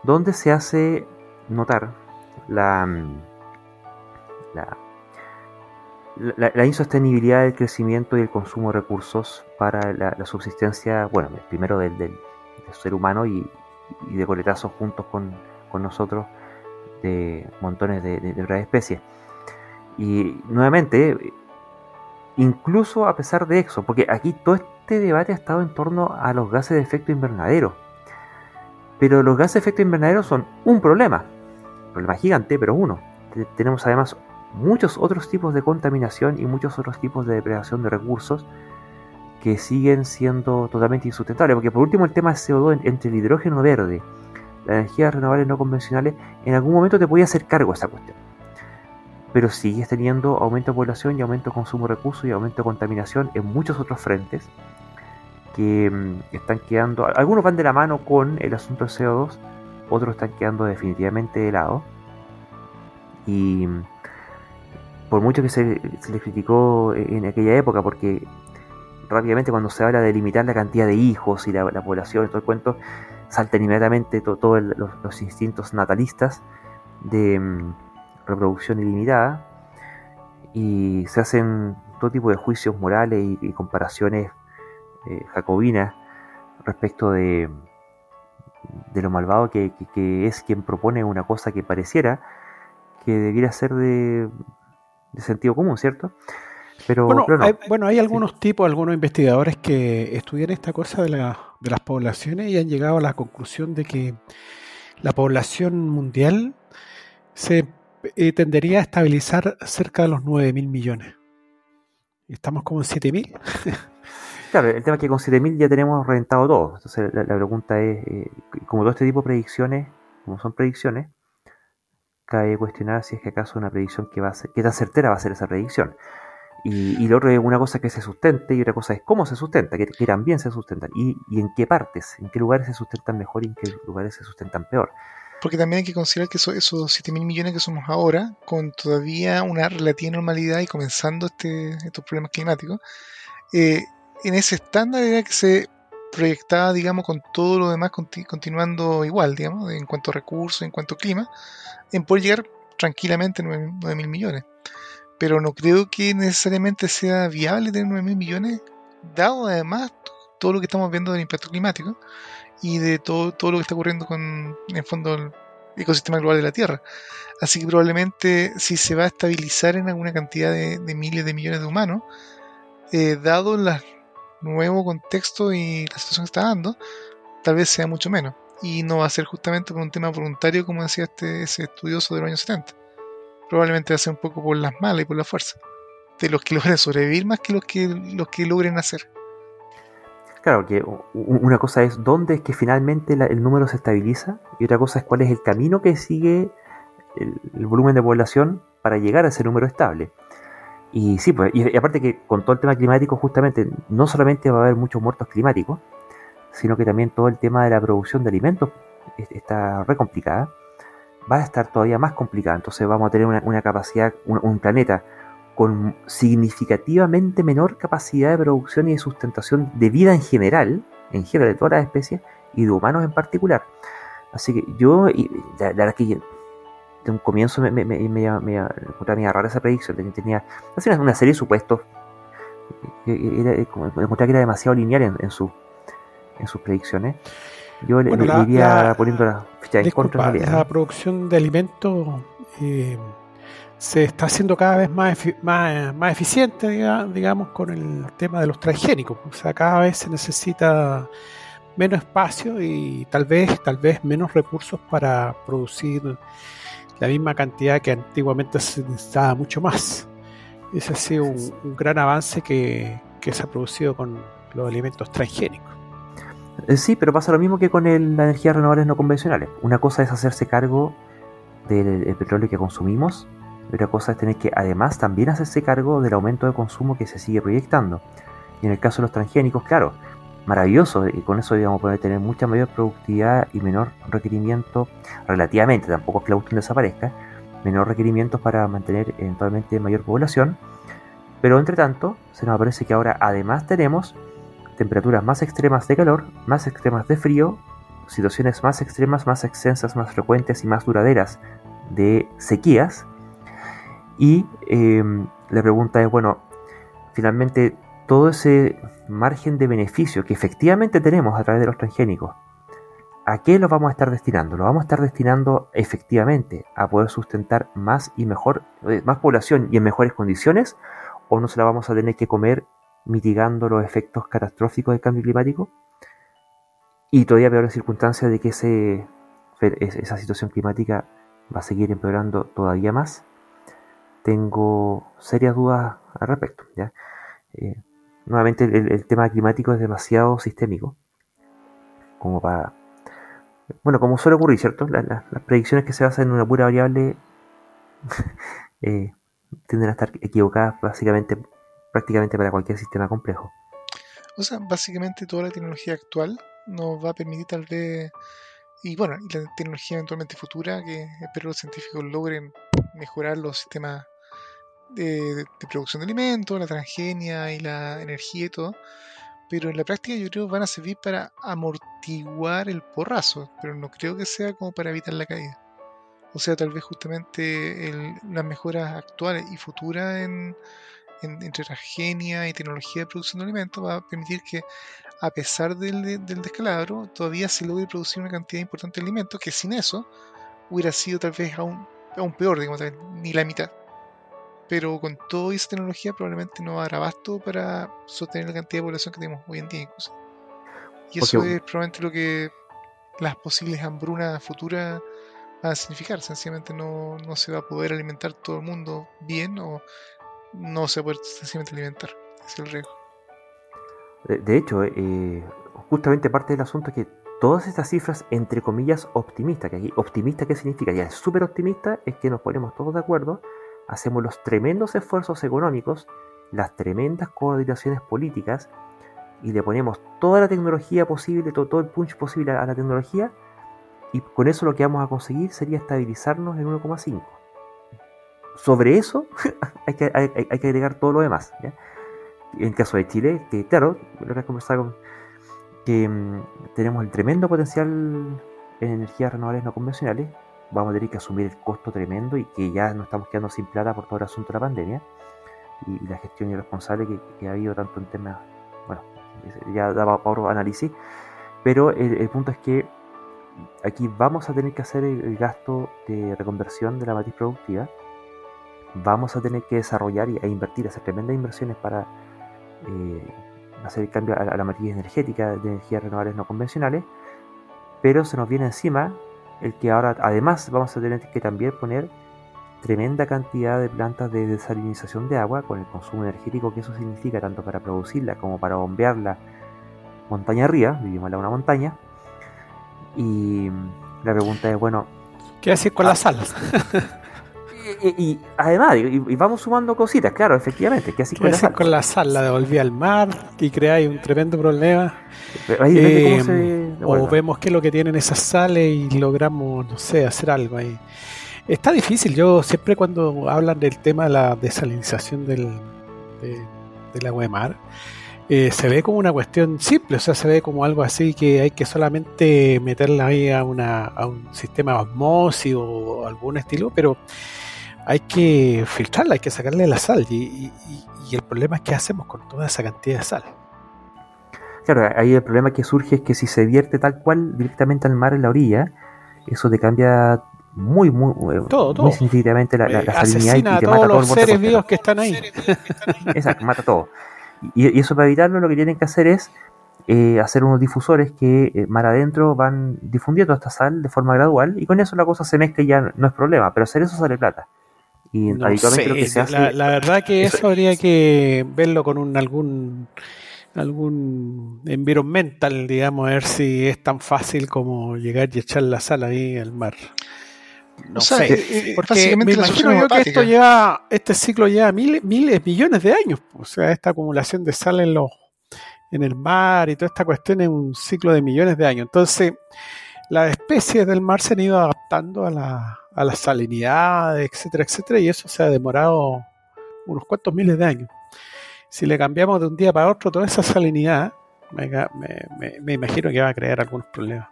donde se hace notar la insostenibilidad del crecimiento y el consumo de recursos para la subsistencia, bueno, primero del ser humano y de coletazos juntos con nosotros de montones de otras especies. Y nuevamente, incluso a pesar de Exxon, porque aquí todo este debate ha estado en torno a los gases de efecto invernadero, pero los gases de efecto invernadero son un problema gigante, pero uno. Tenemos además muchos otros tipos de contaminación y muchos otros tipos de depredación de recursos que siguen siendo totalmente insustentables, porque por último el tema del CO2 entre el hidrógeno verde, las energías renovables no convencionales, en algún momento te podía hacer cargo de esa cuestión, pero sigues teniendo aumento de población y aumento de consumo de recursos y aumento de contaminación en muchos otros frentes que están quedando, algunos van de la mano con el asunto del CO2, otros están quedando definitivamente de lado, y por mucho que se le criticó en aquella época, porque rápidamente cuando se habla de limitar la cantidad de hijos y la población, todo el cuento, saltan inmediatamente todos los instintos natalistas de reproducción ilimitada, y se hacen todo tipo de juicios morales y comparaciones jacobinas respecto de lo malvado que es quien propone una cosa que pareciera que debiera ser de sentido común, ¿cierto? Pero no. Hay algunos tipos, algunos investigadores que estudian esta cosa de las poblaciones y han llegado a la conclusión de que la población mundial se tendería a estabilizar cerca de los 9.000 millones. Estamos como en 7.000. Claro, el tema es que con 7.000 ya tenemos reventado todo. Entonces la pregunta es, como todo este tipo de predicciones, como son predicciones, cabe cuestionar si es que acaso una predicción que va a ser, qué tan certera va a ser esa predicción. Y lo otro es una cosa que se sustente y otra cosa es cómo se sustenta, que también se sustentan y en qué partes, en qué lugares se sustentan mejor y en qué lugares se sustentan peor. Porque también hay que considerar que esos 7.000 millones que somos ahora, con todavía una relativa normalidad y comenzando estos problemas climáticos, en ese estándar era que se proyectaba, digamos, con todo lo demás continuando igual, digamos, en cuanto a recursos, en cuanto a clima, en poder llegar tranquilamente a 9.000 millones. Pero no creo que necesariamente sea viable tener 9.000 millones, dado además todo lo que estamos viendo del impacto climático y de todo lo que está ocurriendo con, en fondo, el ecosistema global de la Tierra. Así que probablemente si se va a estabilizar en alguna cantidad de miles de millones de humanos, dado el nuevo contexto y la situación que está dando, tal vez sea mucho menos. Y no va a ser justamente por un tema voluntario, como decía ese estudioso de los años 70. Probablemente va a ser un poco por las malas y por la fuerza. De los que logren sobrevivir más que los que logren hacer. Claro, que una cosa es dónde es que finalmente el número se estabiliza y otra cosa es cuál es el camino que sigue el volumen de población para llegar a ese número estable. Y sí, pues, y aparte que con todo el tema climático justamente no solamente va a haber muchos muertos climáticos, sino que también todo el tema de la producción de alimentos está re complicada, va a estar todavía más complicada. Entonces vamos a tener una capacidad, un planeta con significativamente menor capacidad de producción y de sustentación de vida en general de todas las especies y de humanos en particular. Así que yo, y la verdad que de un comienzo me encontraba rara esa predicción, tenía una serie de supuestos, encontraba que era demasiado lineal en sus predicciones. Yo le iría poniendo la ficha en contra. La producción de alimentos se está haciendo cada vez más eficiente, digamos, con el tema de los transgénicos. O sea, cada vez se necesita menos espacio y tal vez menos recursos para producir la misma cantidad que antiguamente se necesitaba mucho más. Ese ha sido un gran avance que se ha producido con los alimentos transgénicos. Sí, pero pasa lo mismo que con las energías renovables no convencionales. Una cosa es hacerse cargo del petróleo que consumimos. Otra cosa es tener que además también hacerse cargo del aumento de consumo que se sigue proyectando. Y en el caso de los transgénicos, claro, maravilloso, y con eso íbamos a poder tener mucha mayor productividad y menor requerimiento, relativamente, tampoco es que la cuestión desaparezca, menor requerimientos para mantener eventualmente mayor población. Pero entre tanto, se nos aparece que ahora además tenemos temperaturas más extremas de calor, más extremas de frío, situaciones más extremas, más extensas, más frecuentes y más duraderas de sequías. Y la pregunta es, bueno, finalmente todo ese margen de beneficio que efectivamente tenemos a través de los transgénicos, ¿a qué lo vamos a estar destinando? ¿Lo vamos a estar destinando efectivamente a poder sustentar más y mejor, más población y en mejores condiciones? ¿O no se la vamos a tener que comer mitigando los efectos catastróficos del cambio climático? Y todavía peor la circunstancia de que esa situación climática va a seguir empeorando todavía más. Tengo serias dudas al respecto, ¿ya? Nuevamente el tema climático es demasiado sistémico como para... Bueno, como suele ocurrir, ¿cierto? Las predicciones que se basan en una pura variable tienden a estar equivocadas prácticamente para cualquier sistema complejo. O sea, básicamente toda la tecnología actual nos va a permitir tal vez... Y bueno, y la tecnología eventualmente futura, que espero los científicos logren mejorar los sistemas de producción de alimentos, la transgenia y la energía y todo, pero en la práctica yo creo que van a servir para amortiguar el porrazo, pero no creo que sea como para evitar la caída. O sea, tal vez justamente las mejoras actuales y futuras entre transgenia y tecnología de producción de alimentos va a permitir que, a pesar del descalabro, todavía se logre producir una cantidad importante de alimentos que sin eso hubiera sido tal vez aún peor, digamos, tal vez ni la mitad. Pero con toda esa tecnología probablemente no va a dar abasto para sostener la cantidad de población que tenemos hoy en día incluso. Y eso es probablemente lo que las posibles hambrunas futuras van a significar. Sencillamente no se va a poder alimentar todo el mundo bien, o no se va a poder sencillamente alimentar. Es el riesgo. De hecho, justamente parte del asunto es que todas estas cifras, entre comillas, optimistas, que aquí optimista, ¿qué significa? Ya es súper optimista, es que nos ponemos todos de acuerdo, hacemos los tremendos esfuerzos económicos, las tremendas coordinaciones políticas, y le ponemos toda la tecnología posible, todo el punch posible a la tecnología, y con eso lo que vamos a conseguir sería estabilizarnos en 1,5. Sobre eso hay que agregar todo lo demás, ¿ya? En el caso de Chile, que claro, lo que has conversado que tenemos el tremendo potencial en energías renovables no convencionales, vamos a tener que asumir el costo tremendo y que ya nos estamos quedando sin plata por todo el asunto de la pandemia y la gestión irresponsable que ha habido tanto en temas, bueno, ya daba para análisis, pero el punto es que aquí vamos a tener que hacer el gasto de reconversión de la matriz productiva, vamos a tener que desarrollar e invertir, hacer tremendas inversiones para hacer el cambio a la matriz energética de energías renovables no convencionales, pero se nos viene encima el que ahora además vamos a tener que también poner tremenda cantidad de plantas de desalinización de agua con el consumo energético que eso significa tanto para producirla como para bombearla montaña arriba, vivimos en una montaña, y la pregunta es, bueno, ¿qué decir con las salas? Y además, y vamos sumando cositas, claro, efectivamente. ¿Qué haces con la sal? La devolví al mar y creáis un tremendo problema. Ahí o vemos qué es lo que tienen esas sales y logramos, no sé, hacer algo ahí. Está difícil. Yo siempre cuando hablan del tema de la desalinización del agua de mar, se ve como una cuestión simple, o sea, se ve como algo así que hay que solamente meterla ahí a un sistema osmosis o algún estilo, pero hay que filtrarla, hay que sacarle la sal y el problema es qué hacemos con toda esa cantidad de sal. Claro, ahí el problema que surge es que si se vierte tal cual directamente al mar en la orilla, eso te cambia muy significativamente la salinidad y te mata a todos los seres vivos que están ahí. Exacto, mata todo. Y eso para evitarlo lo que tienen que hacer es hacer unos difusores que mar adentro van difundiendo esta sal de forma gradual y con eso la cosa se mezcla y ya no es problema, pero hacer eso sale plata. Y no habitualmente sé, lo que se hace... La verdad que eso habría que verlo con algún environmental, digamos, a ver si es tan fácil como llegar y echar la sal ahí al mar. No, o sea, sé, porque me imagino yo que esto lleva, este ciclo lleva miles, millones de años, o sea, esta acumulación de sal en el mar y toda esta cuestión es un ciclo de millones de años, entonces las especies del mar se han ido adaptando a la salinidad, etcétera, etcétera, y eso se ha demorado unos cuantos miles de años. Si le cambiamos de un día para otro toda esa salinidad, me imagino que va a crear algunos problemas.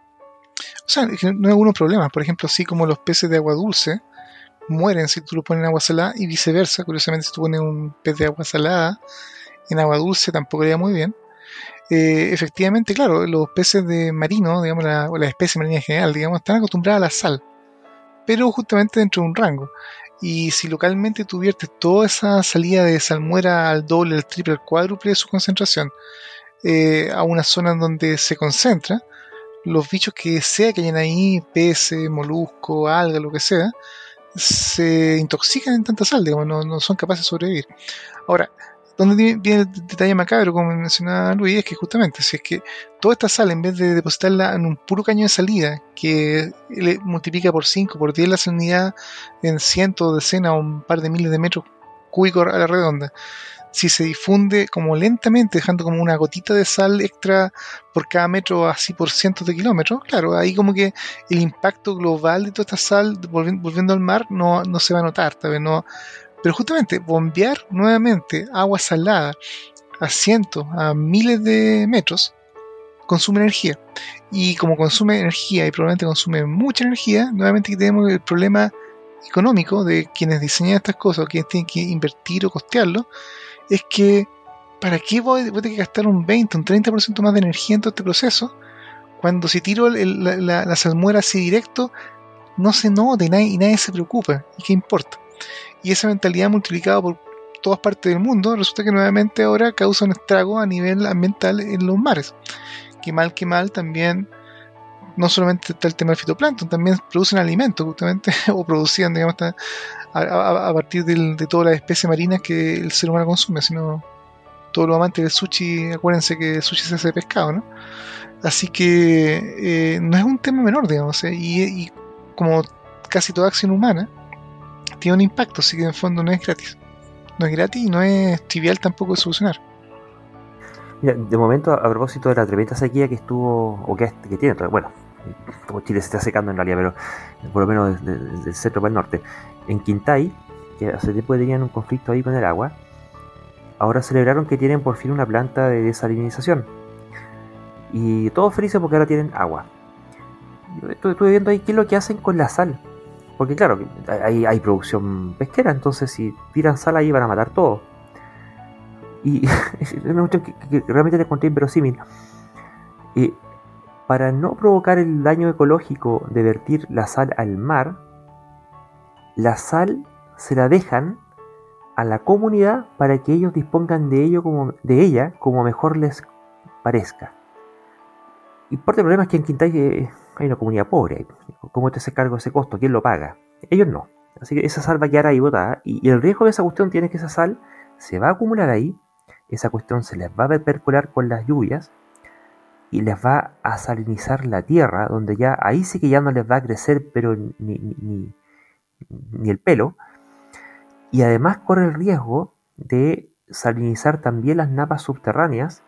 O sea, no hay algunos problemas, por ejemplo, así como los peces de agua dulce mueren si tú los pones en agua salada y viceversa, curiosamente si tú pones un pez de agua salada en agua dulce tampoco le da muy bien. Efectivamente, claro, los peces de marino, digamos, o las especies marinas en general, digamos, están acostumbradas a la sal, pero justamente dentro de un rango. Y si localmente tú viertes toda esa salida de salmuera al doble, al triple, al cuádruple de su concentración a una zona en donde se concentra, los bichos que sea que hayan ahí, peces, molusco, alga, lo que sea, se intoxican en tanta sal, digamos, no son capaces de sobrevivir. Ahora, donde viene el detalle macabro, como mencionaba Luis, es que justamente, si es que toda esta sal, en vez de depositarla en un puro caño de salida, que le multiplica por 5, por 10 la salinidad en cientos, decenas o un par de miles de metros cúbicos a la redonda, si se difunde como lentamente, dejando como una gotita de sal extra por cada metro, así por cientos de kilómetros, claro, ahí como que el impacto global de toda esta sal volviendo al mar no se va a notar, tal vez no, Pero justamente bombear nuevamente agua salada a cientos, a miles de metros, consume energía. Y como consume energía y probablemente consume mucha energía, nuevamente tenemos el problema económico de quienes diseñan estas cosas, quienes tienen que invertir o costearlo, es que ¿para qué voy a tener que gastar un 20, un 30% más de energía en todo este proceso? Cuando si tiro la salmuera así directo, no se nota y nadie se preocupa. ¿Y qué importa? Y esa mentalidad multiplicada por todas partes del mundo, resulta que nuevamente ahora causa un estrago a nivel ambiental en los mares. Que mal también, no solamente está el tema del fitoplancton, también producen alimentos justamente, o producían, digamos, a partir de todas las especies marinas que el ser humano consume, sino todos los amantes del sushi, acuérdense que el sushi se hace de pescado, ¿no? Así que no es un tema menor, digamos, y como casi toda acción humana, tiene un impacto, así que en el fondo no es gratis y no es trivial tampoco de solucionar. Mira, de momento, a propósito de la tremenda sequía que estuvo, o que tiene, bueno, como Chile se está secando en realidad, pero por lo menos del centro para el norte, en Quintay, que hace tiempo tenían un conflicto ahí con el agua, ahora celebraron que tienen por fin una planta de desalinización y todos felices porque ahora tienen agua. Yo estuve viendo ahí qué es lo que hacen con la sal, porque claro, hay producción pesquera, entonces si tiran sal ahí van a matar todo. Y es una cuestión que realmente le encontré inverosímil. Para no provocar el daño ecológico de vertir la sal al mar, la sal se la dejan a la comunidad para que ellos dispongan de ella como mejor les parezca. Y parte del problema es que en Quintay hay una comunidad pobre. ¿Cómo te hace cargo ese costo? ¿Quién lo paga? Ellos no. Así que esa sal va a quedar ahí botada. Y el riesgo de esa cuestión tiene que esa sal se va a acumular ahí. Esa cuestión se les va a percolar con las lluvias y les va a salinizar la tierra, donde ya ahí sí que ya no les va a crecer, pero ni el pelo. Y además corre el riesgo de salinizar también las napas subterráneas,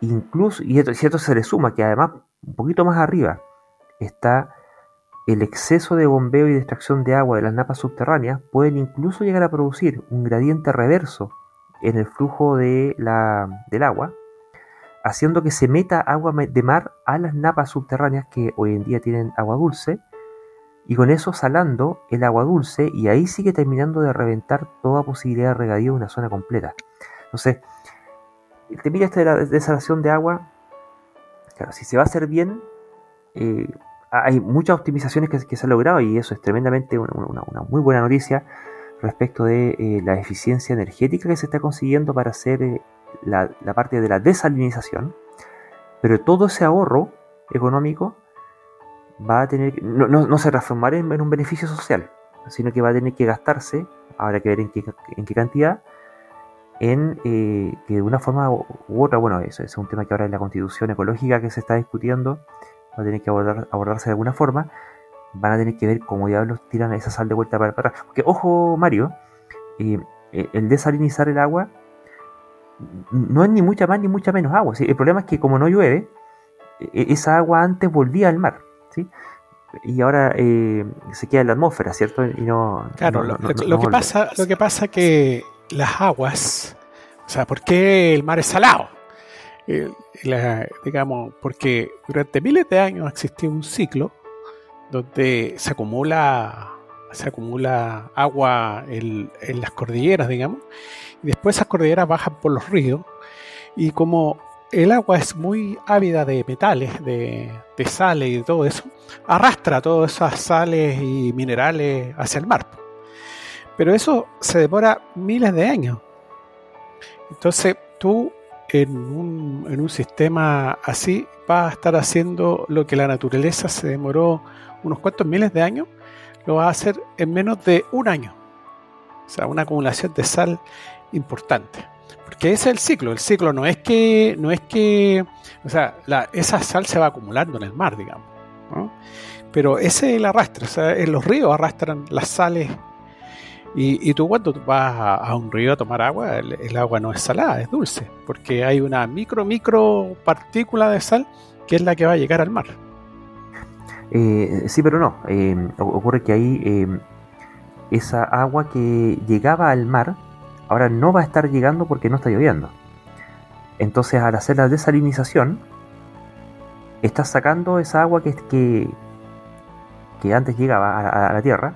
incluso, y esto se le suma, que además un poquito más arriba está el exceso de bombeo y de extracción de agua de las napas subterráneas, pueden incluso llegar a producir un gradiente reverso en el flujo del agua, haciendo que se meta agua de mar a las napas subterráneas que hoy en día tienen agua dulce, y con eso salando el agua dulce, y ahí sigue terminando de reventar toda posibilidad de regadío de una zona completa. Entonces, el tema este de la desalación de agua, claro, si se va a hacer bien, hay muchas optimizaciones que se han logrado, y eso es tremendamente una muy buena noticia respecto de la eficiencia energética que se está consiguiendo para hacer la parte de la desalinización, pero todo ese ahorro económico va a tener no se transformará en un beneficio social, sino que va a tener que gastarse, habrá que ver en qué cantidad, en que de una forma u otra, bueno, eso es un tema que ahora en la Constitución Ecológica que se está discutiendo va a tener que abordarse de alguna forma. Van a tener que ver cómo diablos tiran esa sal de vuelta para atrás. Porque, ojo, Mario, el desalinizar el agua no es ni mucha más ni mucha menos agua, ¿sí? El problema es que como no llueve, esa agua antes volvía al mar, ¿sí? Y ahora se queda en la atmósfera, ¿cierto? Y no, claro, lo que pasa que las aguas, o sea, ¿por qué el mar es salado? Digamos, porque durante miles de años existió un ciclo donde se acumula agua en las cordilleras, digamos, y después esas cordilleras bajan por los ríos, y como el agua es muy ávida de metales, de sales y de todo eso, arrastra todas esas sales y minerales hacia el mar. Pero eso se demora miles de años. Entonces tú en un sistema así vas a estar haciendo lo que la naturaleza se demoró unos cuantos miles de años, lo va a hacer en menos de un año. O sea, una acumulación de sal importante. Porque ese es el ciclo. El ciclo no es que o sea, esa sal se va acumulando en el mar, digamos, ¿no? Pero ese es el arrastre. O sea, en los ríos arrastran las sales. Y tú cuando vas a un río a tomar agua, el agua no es salada, es dulce, porque hay una micro partícula de sal que es la que va a llegar al mar. Sí, pero no. Ocurre que ahí esa agua que llegaba al mar ahora no va a estar llegando porque no está lloviendo. Entonces, al hacer la desalinización, estás sacando esa agua que antes llegaba a la tierra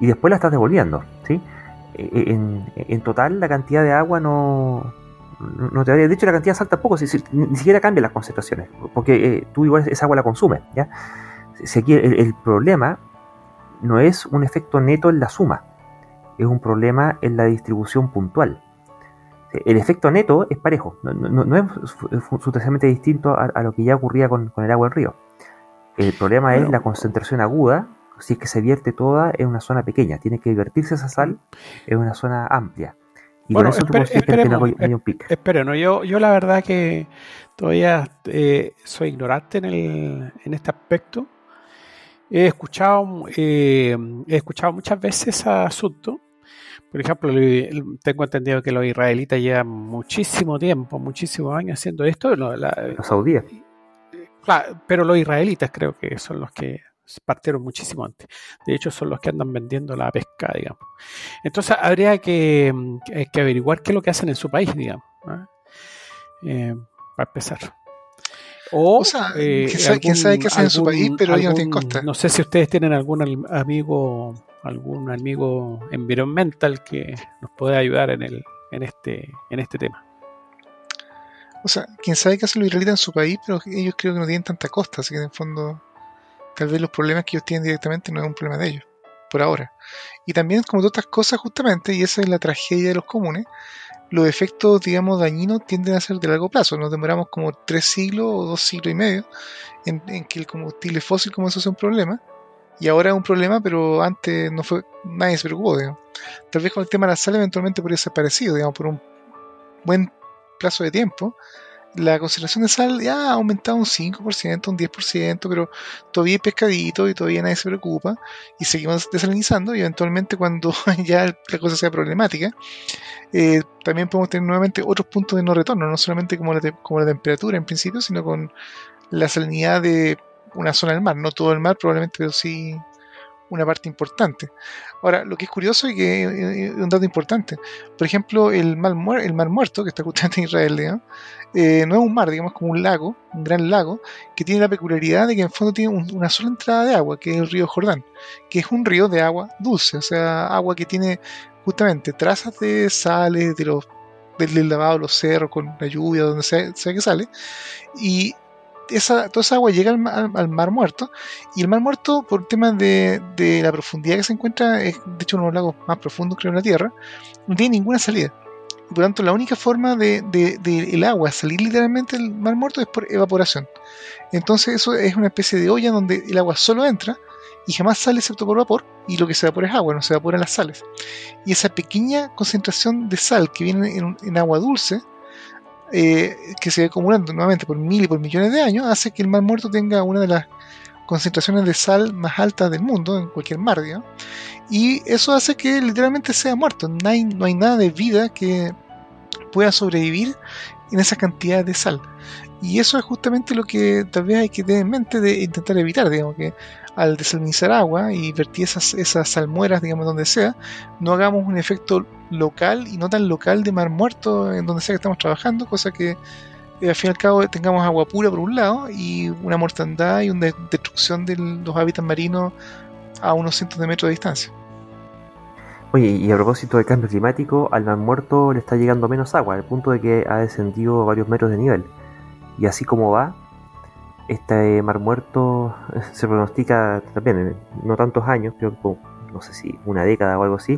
y después la estás devolviendo, ¿sí? En total, la cantidad de agua no te varía. De hecho, la cantidad salta poco, ni siquiera cambian las concentraciones, porque tú igual esa agua la consumes, ¿ya? Si aquí el problema no es un efecto neto en la suma, es un problema en la distribución puntual. El efecto neto es parejo, no es sustancialmente distinto a lo que ya ocurría con el agua del río. El problema es la concentración aguda, si es que se vierte toda en una zona pequeña. Tiene que divertirse esa sal en una zona amplia. Y bueno, yo la verdad que todavía soy ignorante en este aspecto. He escuchado muchas veces ese asunto. Por ejemplo, tengo entendido que los israelitas llevan muchísimo tiempo, muchísimos años haciendo esto. Los saudíes. Claro, pero los israelitas creo que son los que partieron muchísimo antes. De hecho, son los que andan vendiendo la pesca, digamos. Entonces, habría que averiguar qué es lo que hacen en su país, digamos, ¿no? Para empezar. ¿Quién sabe qué hacen en su país, pero ellos no tienen costa? No sé si ustedes tienen algún amigo environmental que nos pueda ayudar en este tema. O sea, quién sabe qué hacen los israelitas en su país, pero ellos creo que no tienen tanta costa, así que en el fondo tal vez los problemas que ellos tienen directamente no es un problema de ellos, por ahora. Y también, como de otras cosas justamente, y esa es la tragedia de los comunes, los efectos, digamos, dañinos tienden a ser de largo plazo. Nos demoramos como 3 siglos o 2 siglos y medio en que el combustible fósil comenzó a ser un problema. Y ahora es un problema, pero antes no fue, nadie se preocupó, digamos. Tal vez con el tema de la sal eventualmente podría ser parecido, digamos, por un buen plazo de tiempo. La concentración de sal ya ha aumentado un 5%, un 10%, pero todavía hay pescadito y todavía nadie se preocupa. Y seguimos desalinizando y eventualmente cuando ya la cosa sea problemática, también podemos tener nuevamente otros puntos de no retorno, no solamente como la temperatura en principio, sino con la salinidad de una zona del mar, no todo el mar probablemente, pero sí una parte importante. Ahora, lo que es curioso y que es un dato importante, por ejemplo, el Mar Muerto, que está justamente en Israel, no es un mar, digamos, como un lago, un gran lago, que tiene la peculiaridad de que en el fondo tiene una sola entrada de agua, que es el río Jordán, que es un río de agua dulce, o sea, agua que tiene justamente trazas de sales, del lavado de los cerros, con la lluvia, donde sea que sale, y toda esa agua llega al Mar Muerto, y el Mar Muerto, por temas de la profundidad que se encuentra, es de hecho uno de los lagos más profundos creo en la Tierra, no tiene ninguna salida. Por lo tanto, la única forma de el agua salir literalmente del Mar Muerto es por evaporación. Entonces eso es una especie de olla donde el agua solo entra y jamás sale excepto por vapor, y lo que se evapora es agua, no se evaporan las sales. Y esa pequeña concentración de sal que viene en agua dulce, que se va acumulando nuevamente por 1,000 y por millones de años, hace que el Mar Muerto tenga una de las concentraciones de sal más altas del mundo, en cualquier mar, digamos, y eso hace que literalmente sea muerto. No hay nada de vida que pueda sobrevivir en esa cantidad de sal, y eso es justamente lo que tal vez hay que tener en mente de intentar evitar, digamos, que al desalinizar agua y vertir esas salmueras, digamos, donde sea, no hagamos un efecto local y no tan local de Mar Muerto en donde sea que estamos trabajando, cosa que al fin y al cabo tengamos agua pura por un lado y una mortandad y una destrucción de los hábitats marinos a unos cientos de metros de distancia. Oye, y a propósito del cambio climático, al Mar Muerto le está llegando menos agua, al punto de que ha descendido varios metros de nivel, y así como va este Mar Muerto, se pronostica también en no tantos años, creo que no sé si 1 década o algo así,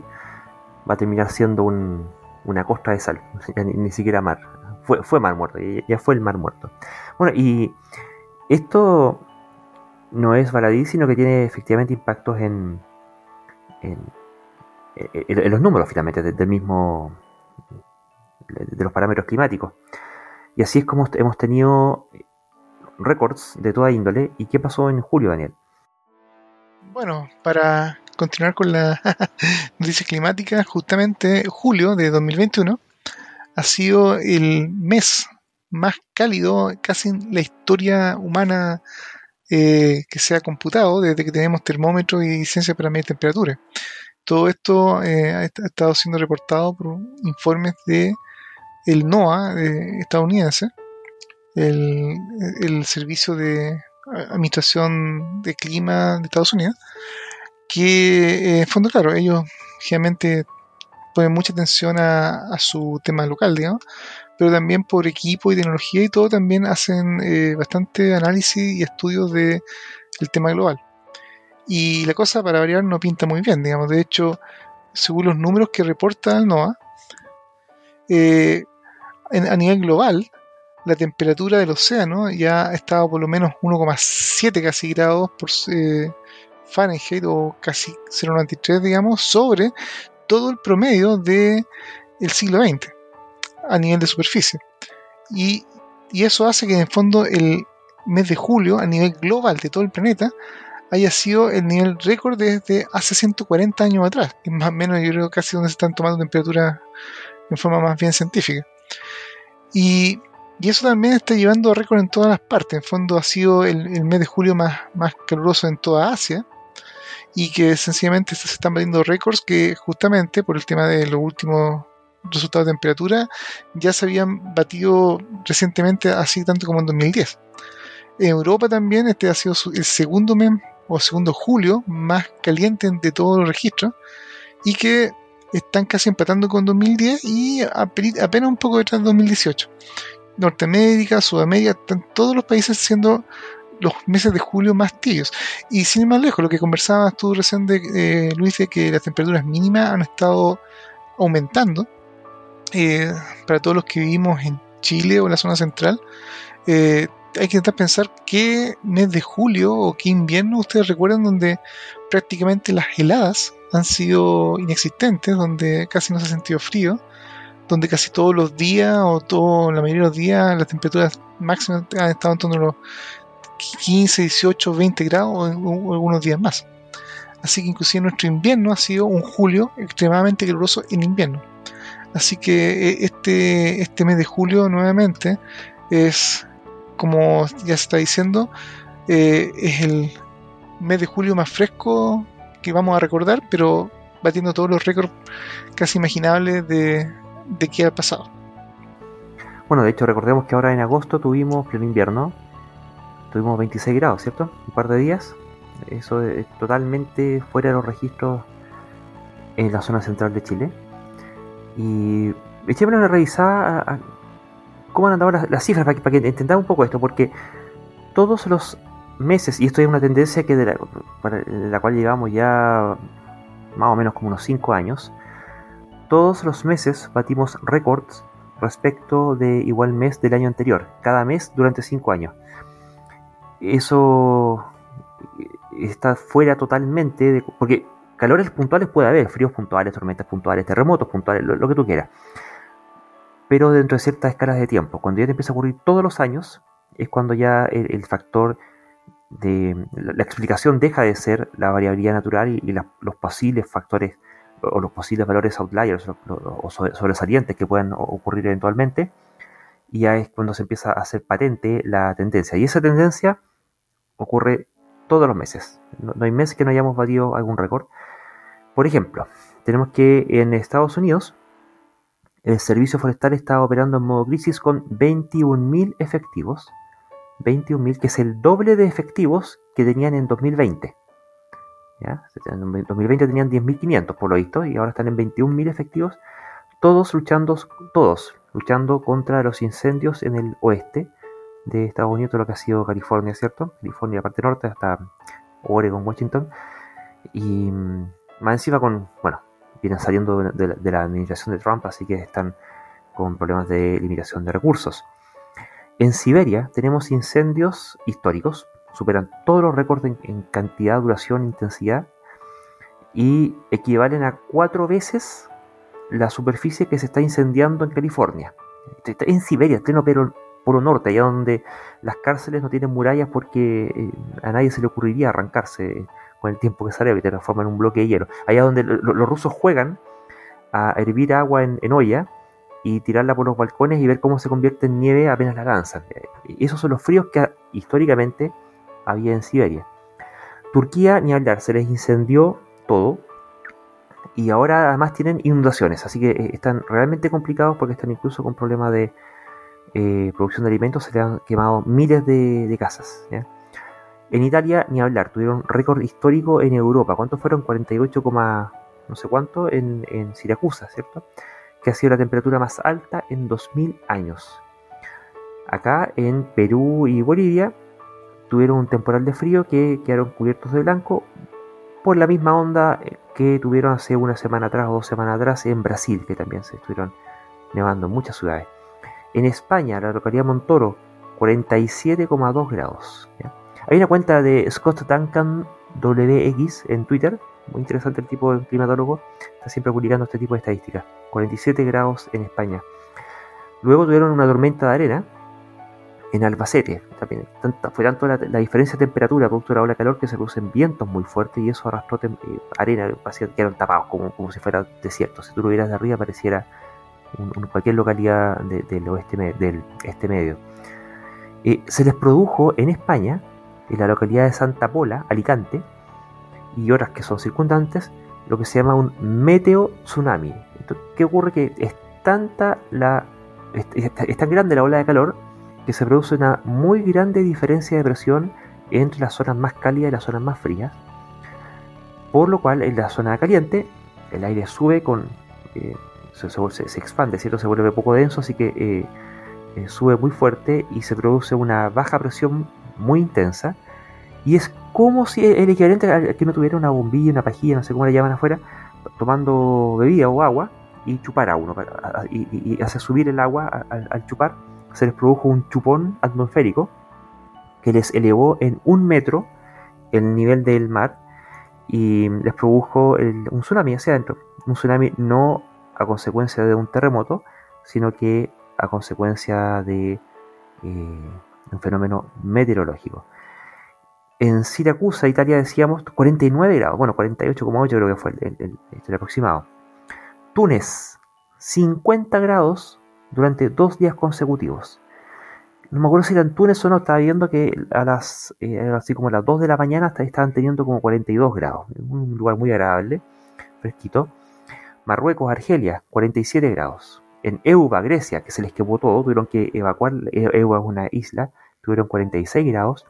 va a terminar siendo una costra de sal, ni siquiera mar. Fue Mar Muerto, ya fue el Mar Muerto. Bueno, y esto no es baladí, sino que tiene efectivamente impactos en los números, finalmente, de los parámetros climáticos. Y así es como hemos tenido récords de toda índole. ¿Y qué pasó en julio, Daniel? Bueno, para continuar con la noticia climática, justamente julio de 2021 ha sido el mes más cálido casi en la historia humana que se ha computado desde que tenemos termómetros y ciencia para medir temperatura. Todo esto ha estado siendo reportado por informes de el NOAA estadounidense, el Servicio de Administración de Clima de Estados Unidos, que en fondo, claro, ellos generalmente ponen mucha atención a su tema local, digamos, pero también por equipo y tecnología y todo también hacen bastante análisis y estudios de el tema global. Y la cosa, para variar, no pinta muy bien, digamos. De hecho, según los números que reporta el NOAA, a nivel global, la temperatura del océano ya ha estado por lo menos 1,7 casi grados por Fahrenheit, o casi 0,93, digamos, sobre todo el promedio del siglo XX a nivel de superficie. Y eso hace que, en el fondo, el mes de julio, a nivel global de todo el planeta, haya sido el nivel récord desde hace 140 años atrás, que más o menos yo creo casi donde se están tomando temperaturas en forma más bien científica. Y eso también está llevando a récord en todas las partes. En fondo, ha sido el mes de julio más caluroso en toda Asia, y que sencillamente se están batiendo récords que, justamente por el tema de los últimos resultados de temperatura, ya se habían batido recientemente, así tanto como en 2010. En Europa también ha sido el segundo mes o segundo julio más caliente de todos los registros, y que están casi empatando con 2010 y apenas un poco detrás de 2018. Norteamérica, Sudamérica, están todos los países siendo los meses de julio más tibios. Y sin ir más lejos, lo que conversabas tú recién, Luis, de que las temperaturas mínimas han estado aumentando para todos los que vivimos en Chile o en la zona central. Hay que intentar pensar qué mes de julio o qué invierno ustedes recuerdan donde prácticamente las heladas han sido inexistentes, donde casi no se ha sentido frío, donde casi todos los días o la mayoría de los días las temperaturas máximas han estado en torno a los 15, 18, 20 grados o algunos días más. Así que inclusive nuestro invierno ha sido un julio extremadamente caluroso en invierno. Así que este mes de julio nuevamente es, como ya se está diciendo, es el mes de julio más fresco que vamos a recordar, pero batiendo todos los récords casi imaginables de qué ha pasado. Bueno, de hecho, recordemos que ahora en agosto tuvimos pleno invierno, tuvimos 26 grados, ¿cierto? Un par de días. Eso es totalmente fuera de los registros en la zona central de Chile. Y echémonos una revisada a cómo han andado las cifras, para que entendamos un poco esto, porque todos los meses, y esto es una tendencia que para la cual llevamos ya más o menos como unos 5 años, todos los meses batimos récords respecto de igual mes del año anterior, cada mes durante 5 años. Eso está fuera totalmente porque calores puntuales puede haber, fríos puntuales, tormentas puntuales, terremotos puntuales, lo que tú quieras, pero dentro de ciertas escalas de tiempo. Cuando ya te empieza a ocurrir todos los años, es cuando ya el factor de la explicación deja de ser la variabilidad natural y los posibles factores o los posibles valores outliers o sobresalientes que puedan ocurrir eventualmente, y ya es cuando se empieza a hacer patente la tendencia. Y esa tendencia ocurre todos los meses. No hay mes que no hayamos batido algún récord. Por ejemplo, tenemos que en Estados Unidos el Servicio Forestal está operando en modo crisis con 21.000 efectivos. 21.000, que es el doble de efectivos que tenían en 2020. ¿Ya? En 2020 tenían 10.500 por lo visto, y ahora están en 21.000 efectivos, todos luchando contra los incendios en el oeste de Estados Unidos, todo lo que ha sido California, ¿cierto? California, la parte norte, hasta Oregon, Washington, y más encima vienen saliendo de la administración de Trump, así que están con problemas de limitación de recursos. En Siberia tenemos incendios históricos, superan todos los récords en cantidad, duración, intensidad, y equivalen a 4 veces la superficie que se está incendiando en California. En Siberia, pero polo norte, allá donde las cárceles no tienen murallas porque a nadie se le ocurriría arrancarse con el tiempo que sale, y te transforma en un bloque de hielo. Allá donde los rusos juegan a hervir agua en olla y tirarla por los balcones y ver cómo se convierte en nieve apenas la lanzan. Esos son los fríos que históricamente había en Siberia. Turquía, ni hablar, se les incendió todo. y ahora además tienen inundaciones, así que están realmente complicados porque están incluso con problemas de producción de alimentos, se le han quemado miles de casas, ¿ya? En Italia, ni hablar, tuvieron récord histórico en Europa. ¿Cuántos fueron? 48, no sé cuánto en Siracusa, ¿cierto? Que ha sido la temperatura más alta en 2000 años. Acá en Perú y Bolivia tuvieron un temporal de frío que quedaron cubiertos de blanco por la misma onda que tuvieron hace una semana atrás o 2 semanas atrás en Brasil, que también se estuvieron nevando en muchas ciudades. En España, la localidad Montoro, 47,2 grados, ¿ya? Hay una cuenta de Scott Duncan WX en Twitter, muy interesante el tipo de climatólogo, está siempre publicando este tipo de estadísticas. 47 grados en España. Luego tuvieron una tormenta de arena en Albacete. También fue tanto la diferencia de temperatura producto de la ola de calor que se producen vientos muy fuertes y eso arrastró arena, quedaron tapados como si fuera desierto. Si tú lo vieras de arriba pareciera cualquier localidad del este medio. Se les produjo en España, en la localidad de Santa Pola, Alicante, y otras que son circundantes, lo que se llama un meteo tsunami. Entonces, ¿qué ocurre? Que es tan grande la ola de calor que se produce una muy grande diferencia de presión entre las zonas más cálidas y las zonas más frías, por lo cual en la zona caliente el aire sube se expande, ¿cierto? Se vuelve poco denso, así que sube muy fuerte y se produce una baja presión muy intensa, y es como si el equivalente a que uno tuviera una bombilla, una pajilla, no sé cómo la llaman afuera, tomando bebida o agua y chupar a uno, y hace subir el agua al chupar. Se les produjo un chupón atmosférico que les elevó en 1 metro el nivel del mar y les produjo un tsunami hacia adentro. Un tsunami no a consecuencia de un terremoto, sino que a consecuencia de un fenómeno meteorológico. En Siracusa, Italia, decíamos 49 grados, bueno, 48,8 creo que fue el aproximado. Túnez, 50 grados durante 2 días consecutivos. No me acuerdo si eran Túnez o no, estaba viendo que así como a las 2 de la mañana estaban teniendo como 42 grados, un lugar muy agradable, fresquito. Marruecos, Argelia, 47 grados. En Euba, Grecia, que se les quemó todo, tuvieron que evacuar. Euba es una isla, tuvieron 46 grados.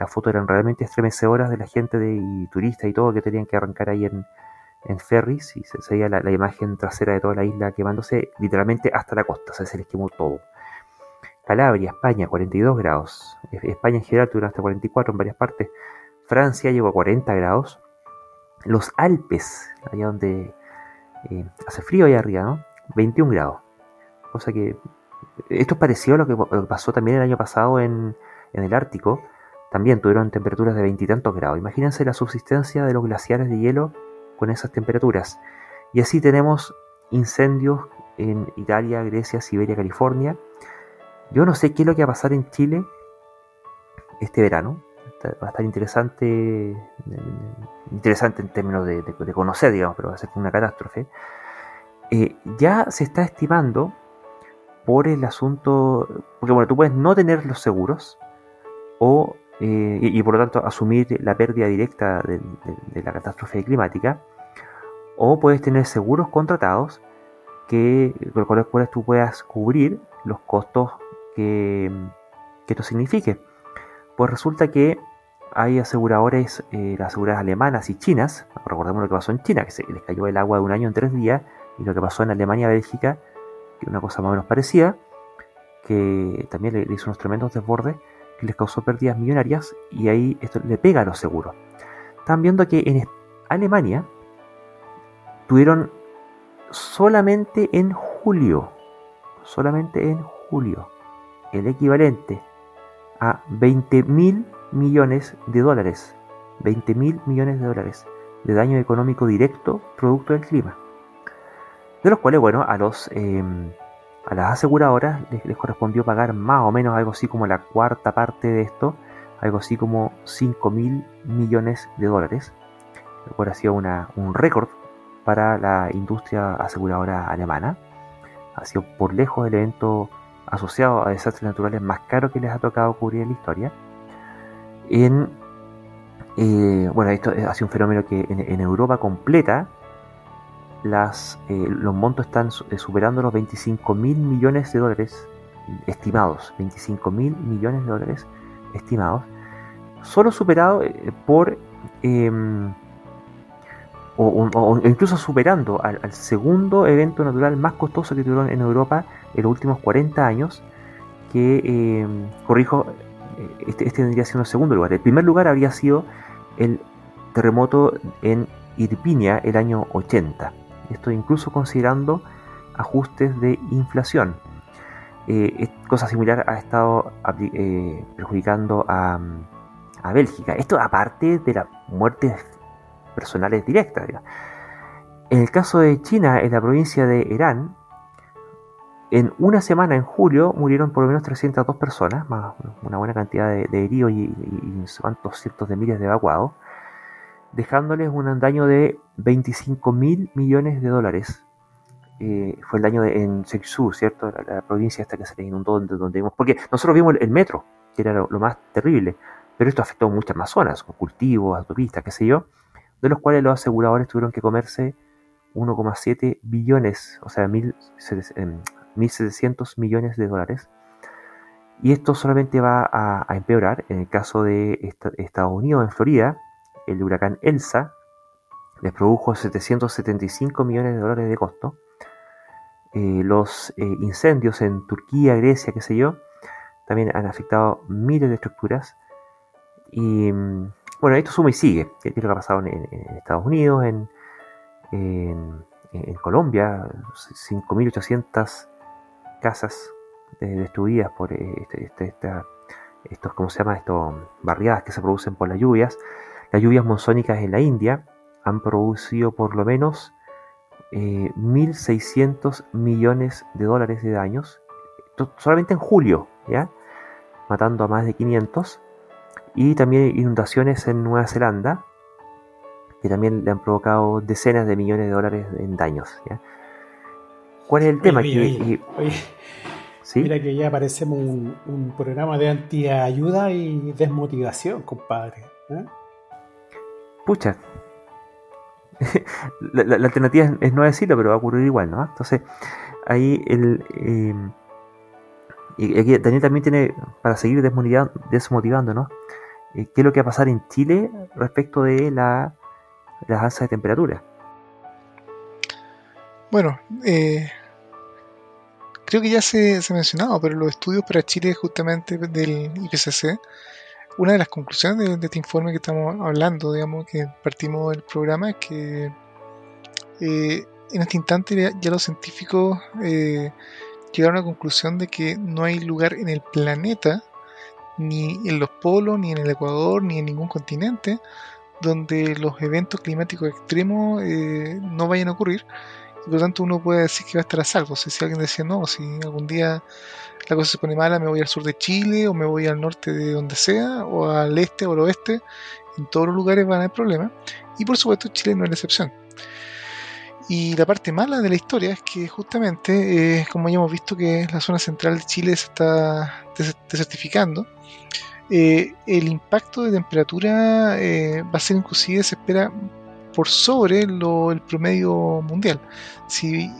Las fotos eran realmente estremecedoras de la gente y turistas y todo que tenían que arrancar ahí en ferries, y se veía la imagen trasera de toda la isla quemándose literalmente hasta la costa, o sea, se les quemó todo. Calabria, España, 42 grados. España en general tuvieron hasta 44 en varias partes. Francia llegó a 40 grados. Los Alpes, allá donde hace frío allá arriba, ¿no? 21 grados. O sea que esto es parecido a lo que pasó también el año pasado en el Ártico. También tuvieron temperaturas de 20 y tantos grados. Imagínense la subsistencia de los glaciares de hielo con esas temperaturas. Y así tenemos incendios en Italia, Grecia, Siberia, California. Yo no sé qué es lo que va a pasar en Chile este verano. Va a estar interesante en términos de conocer, digamos, pero va a ser una catástrofe. Ya se está estimando por el asunto, porque bueno, tú puedes no tener los seguros o y por lo tanto asumir la pérdida directa de la catástrofe climática, o puedes tener seguros contratados con los cuales tú puedas cubrir los costos que esto signifique. Pues resulta que hay aseguradoras, las aseguradoras alemanas y chinas. Recordemos lo que pasó en China, que se les cayó el agua de un año en 3 días, y lo que pasó en Alemania, Bélgica, que una cosa más o menos parecida, que también le hizo unos tremendos desbordes que les causó pérdidas millonarias, y ahí esto le pega a los seguros. Están viendo que en Alemania tuvieron solamente en julio, el equivalente a 20 mil millones de dólares de daño económico directo producto del clima, de los cuales, bueno, a las aseguradoras les correspondió pagar más o menos algo así como la cuarta parte de esto, algo así como 5 mil millones de dólares, lo cual ha sido un récord para la industria aseguradora alemana. Ha sido por lejos el evento asociado a desastres naturales más caro que les ha tocado cubrir en la historia. Bueno, esto ha sido un fenómeno que en Europa completa los montos están superando los 25.000 millones de dólares estimados, 25.000 millones de dólares estimados, solo superado por o incluso superando al segundo evento natural más costoso que tuvieron en Europa en los últimos 40 años, que corrijo, este vendría siendo el segundo lugar. El primer lugar habría sido el terremoto en Irpinia el año 80, esto incluso considerando ajustes de inflación. Cosa similar ha estado perjudicando a Bélgica, esto aparte de las muertes personales directas, digamos. En el caso de China, en la provincia de Henan, en una semana, en julio, murieron por lo menos 302 personas, más una buena cantidad de heridos y cientos de miles de evacuados, dejándoles un daño de 25.000 millones de dólares. Fue el daño en Xuzhou, ¿cierto? La provincia esta que se les inundó, donde vimos, porque nosotros vimos el metro, que era lo más terrible, pero esto afectó a muchas más zonas, con cultivos, autopistas, qué sé yo, de los cuales los aseguradores tuvieron que comerse 1,7 billones, o sea, 1.700 millones de dólares. Y esto solamente va a empeorar. En el caso de Estados Unidos, en Florida, el huracán Elsa les produjo 775 millones de dólares de costo. Los incendios en Turquía, Grecia, qué sé yo, también han afectado miles de estructuras. Y bueno, esto suma y sigue. ¿Qué es lo que ha pasado en Estados Unidos, en Colombia? 5.800 casas destruidas por estos, ¿cómo se llama? Estos barriadas que se producen por las lluvias. Las lluvias monzónicas en la India han producido por lo menos 1.600 millones de dólares de daños, solamente en julio, ¿ya? Matando a más de 500. Y también inundaciones en Nueva Zelanda, que también le han provocado decenas de millones de dólares en daños, ¿ya? ¿Cuál es el tema? Oye, ¿sí? Mira que ya parecemos un programa de antiayuda y desmotivación, compadre, ¿eh? Pucha, la alternativa es no decirlo, pero va a ocurrir igual, ¿no? Entonces, ahí y aquí Daniel también tiene, para seguir desmotivando, ¿no? ¿Qué es lo que va a pasar en Chile respecto de las alzas de temperatura? Bueno, creo que ya se mencionaba, pero los estudios para Chile justamente del IPCC, una de las conclusiones de este informe que estamos hablando, digamos, que partimos del programa, es que en este instante ya los científicos llegaron a la conclusión de que no hay lugar en el planeta, ni en los polos, ni en el Ecuador, ni en ningún continente, donde los eventos climáticos extremos no vayan a ocurrir, y por lo tanto uno puede decir que va a estar a salvo. O sea, si alguien decía, no, si algún día la cosa se pone mala, me voy al sur de Chile, o me voy al norte de donde sea, o al este o al oeste, en todos los lugares van a haber problemas, y por supuesto Chile no es la excepción. Y la parte mala de la historia es que justamente, como ya hemos visto que la zona central de Chile se está desertificando, el impacto de temperatura va a ser, inclusive se espera, por sobre el promedio mundial. Si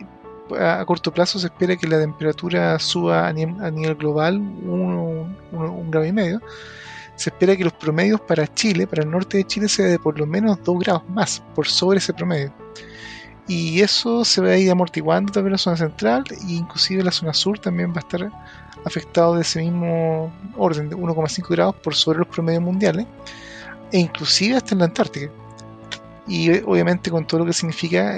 a corto plazo se espera que la temperatura suba a nivel global 1,5 grados, se espera que los promedios para Chile, para el norte de Chile, sea de por lo menos 2 grados más, por sobre ese promedio. Y eso se va a ir amortiguando también la zona central, e inclusive la zona sur también va a estar afectado de ese mismo orden, de 1,5 grados por sobre los promedios mundiales, e inclusive hasta en la Antártica. Y obviamente con todo lo que significa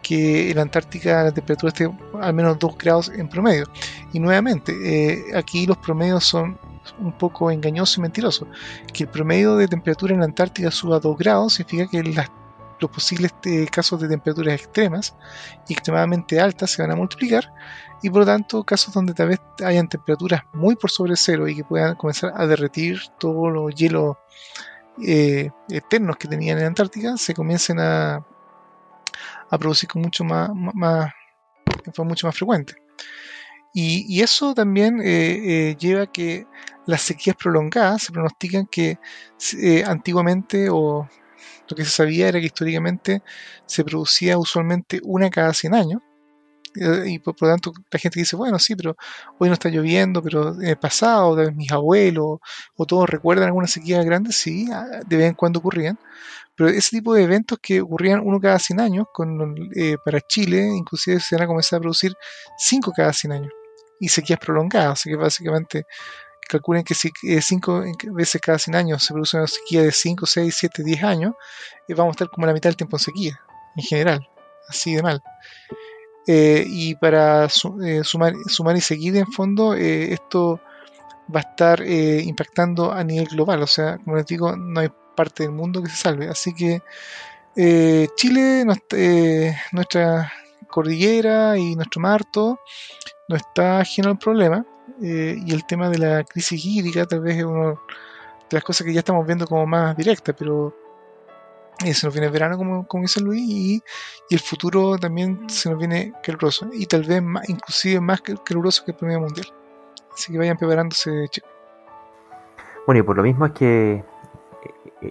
que en la Antártica la temperatura esté al menos 2 grados en promedio. Y nuevamente, aquí los promedios son un poco engañosos y mentirosos. Que el promedio de temperatura en la Antártica suba a 2 grados significa que los posibles casos de temperaturas extremas y extremadamente altas se van a multiplicar, y por lo tanto casos donde tal vez hayan temperaturas muy por sobre cero y que puedan comenzar a derretir todos los hielos eternos que tenían en la Antártica, se comiencen a producir con mucho más frecuente. Y eso también lleva a que las sequías prolongadas se pronostican que antiguamente, o lo que se sabía era que históricamente se producía usualmente una cada 100 años. Y por lo tanto la gente dice, bueno, sí, pero hoy no está lloviendo, pero en el pasado, tal vez mis abuelos o todos recuerdan alguna sequía grande, sí, de vez en cuando ocurrían, pero ese tipo de eventos que ocurrían uno cada 100 años, para Chile inclusive se van a comenzar a producir 5 cada 100 años, y sequías prolongadas, así que básicamente calculen que si 5 veces cada 100 años se produce una sequía de 5, 6, 7, 10 años, vamos a estar como la mitad del tiempo en sequía, en general, así de mal. Y para sumar y seguir, en fondo, esto va a estar impactando a nivel global. O sea, como les digo, no hay parte del mundo que se salve. Así que Chile, nuestra cordillera y nuestro mar, todo, no está ajeno al problema. Y el tema de la crisis hídrica tal vez es una de las cosas que ya estamos viendo como más directa, pero se nos viene el verano, como dice Luis, y el futuro también se nos viene caluroso, y tal vez más, inclusive más caluroso que el primer mundial. Así que vayan preparándose, chicos. Bueno, y por lo mismo es que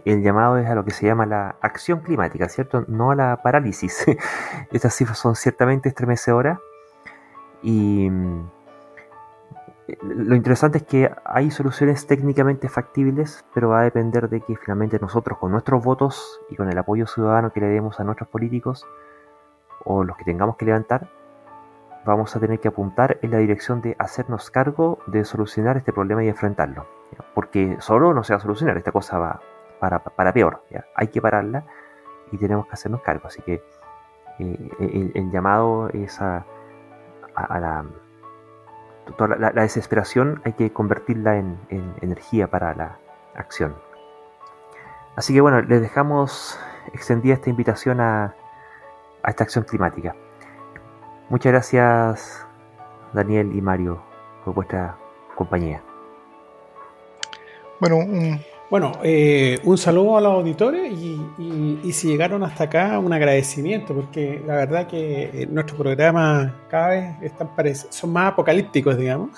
el llamado es a lo que se llama la acción climática, ¿cierto? No a la parálisis. Estas cifras son ciertamente estremecedoras, y lo interesante es que hay soluciones técnicamente factibles, pero va a depender de que finalmente nosotros, con nuestros votos y con el apoyo ciudadano que le demos a nuestros políticos o los que tengamos que levantar, vamos a tener que apuntar en la dirección de hacernos cargo de solucionar este problema y enfrentarlo, ¿ya? Porque solo no se va a solucionar, esta cosa va para peor, ¿ya? Hay que pararla y tenemos que hacernos cargo, así que el llamado es a la... Toda la desesperación hay que convertirla en energía para la acción. Así que bueno, les dejamos extendida esta invitación a esta acción climática. Muchas gracias, Daniel y Mario, por vuestra compañía. Bueno, un saludo a los auditores y si llegaron hasta acá, un agradecimiento, porque la verdad que nuestros programas cada vez son más apocalípticos, digamos.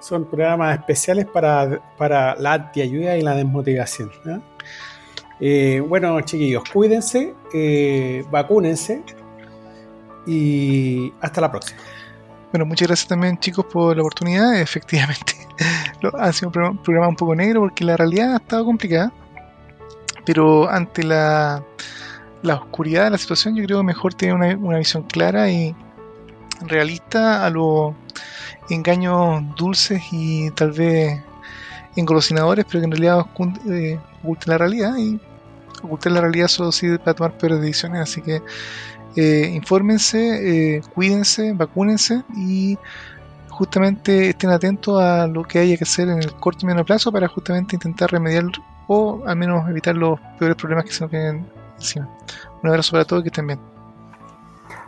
Son programas especiales para la antiayuda y la desmotivación, ¿no? Bueno, chiquillos, cuídense, vacúnense y hasta la próxima. Bueno, muchas gracias también, chicos, por la oportunidad. Efectivamente, ha sido un programa un poco negro porque la realidad ha estado complicada, pero ante la oscuridad de la situación yo creo que mejor tener una visión clara y realista a los engaños dulces y tal vez engolosinadores, pero que en realidad ocultan la realidad, y ocultar la realidad solo sirve para tomar peores decisiones. Así que infórmense, cuídense, vacúnense y justamente estén atentos a lo que haya que hacer en el corto y medio plazo para justamente intentar remediar o al menos evitar los peores problemas que se nos vienen encima. Un abrazo para todos y que estén bien.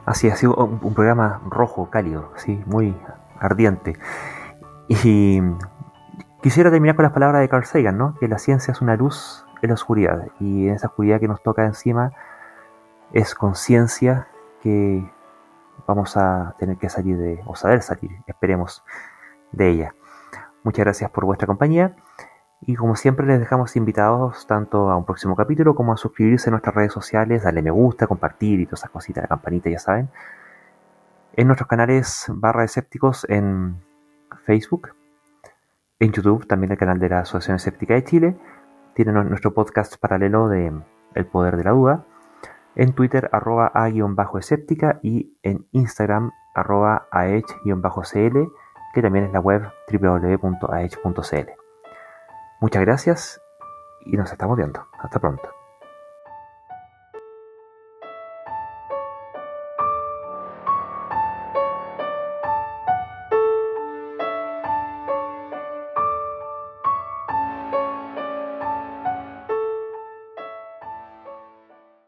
Así ha sido un programa rojo, cálido, sí, muy ardiente. Y quisiera terminar con las palabras de Carl Sagan, ¿no? Que la ciencia es una luz en la oscuridad, y en esa oscuridad que nos toca encima es conciencia que vamos a tener que salir o saber salir, esperemos, de ella. Muchas gracias por vuestra compañía, y como siempre les dejamos invitados tanto a un próximo capítulo como a suscribirse a nuestras redes sociales, darle me gusta, compartir y todas esas cositas, la campanita, ya saben, en nuestros canales /escépticos en Facebook, en YouTube, también el canal de la Asociación Escéptica de Chile, tienen nuestro podcast paralelo de El Poder de la Duda, en Twitter @a_escéptica y en Instagram @aech_cl, que también es la web www.aech.cl. Muchas gracias y nos estamos viendo. Hasta pronto.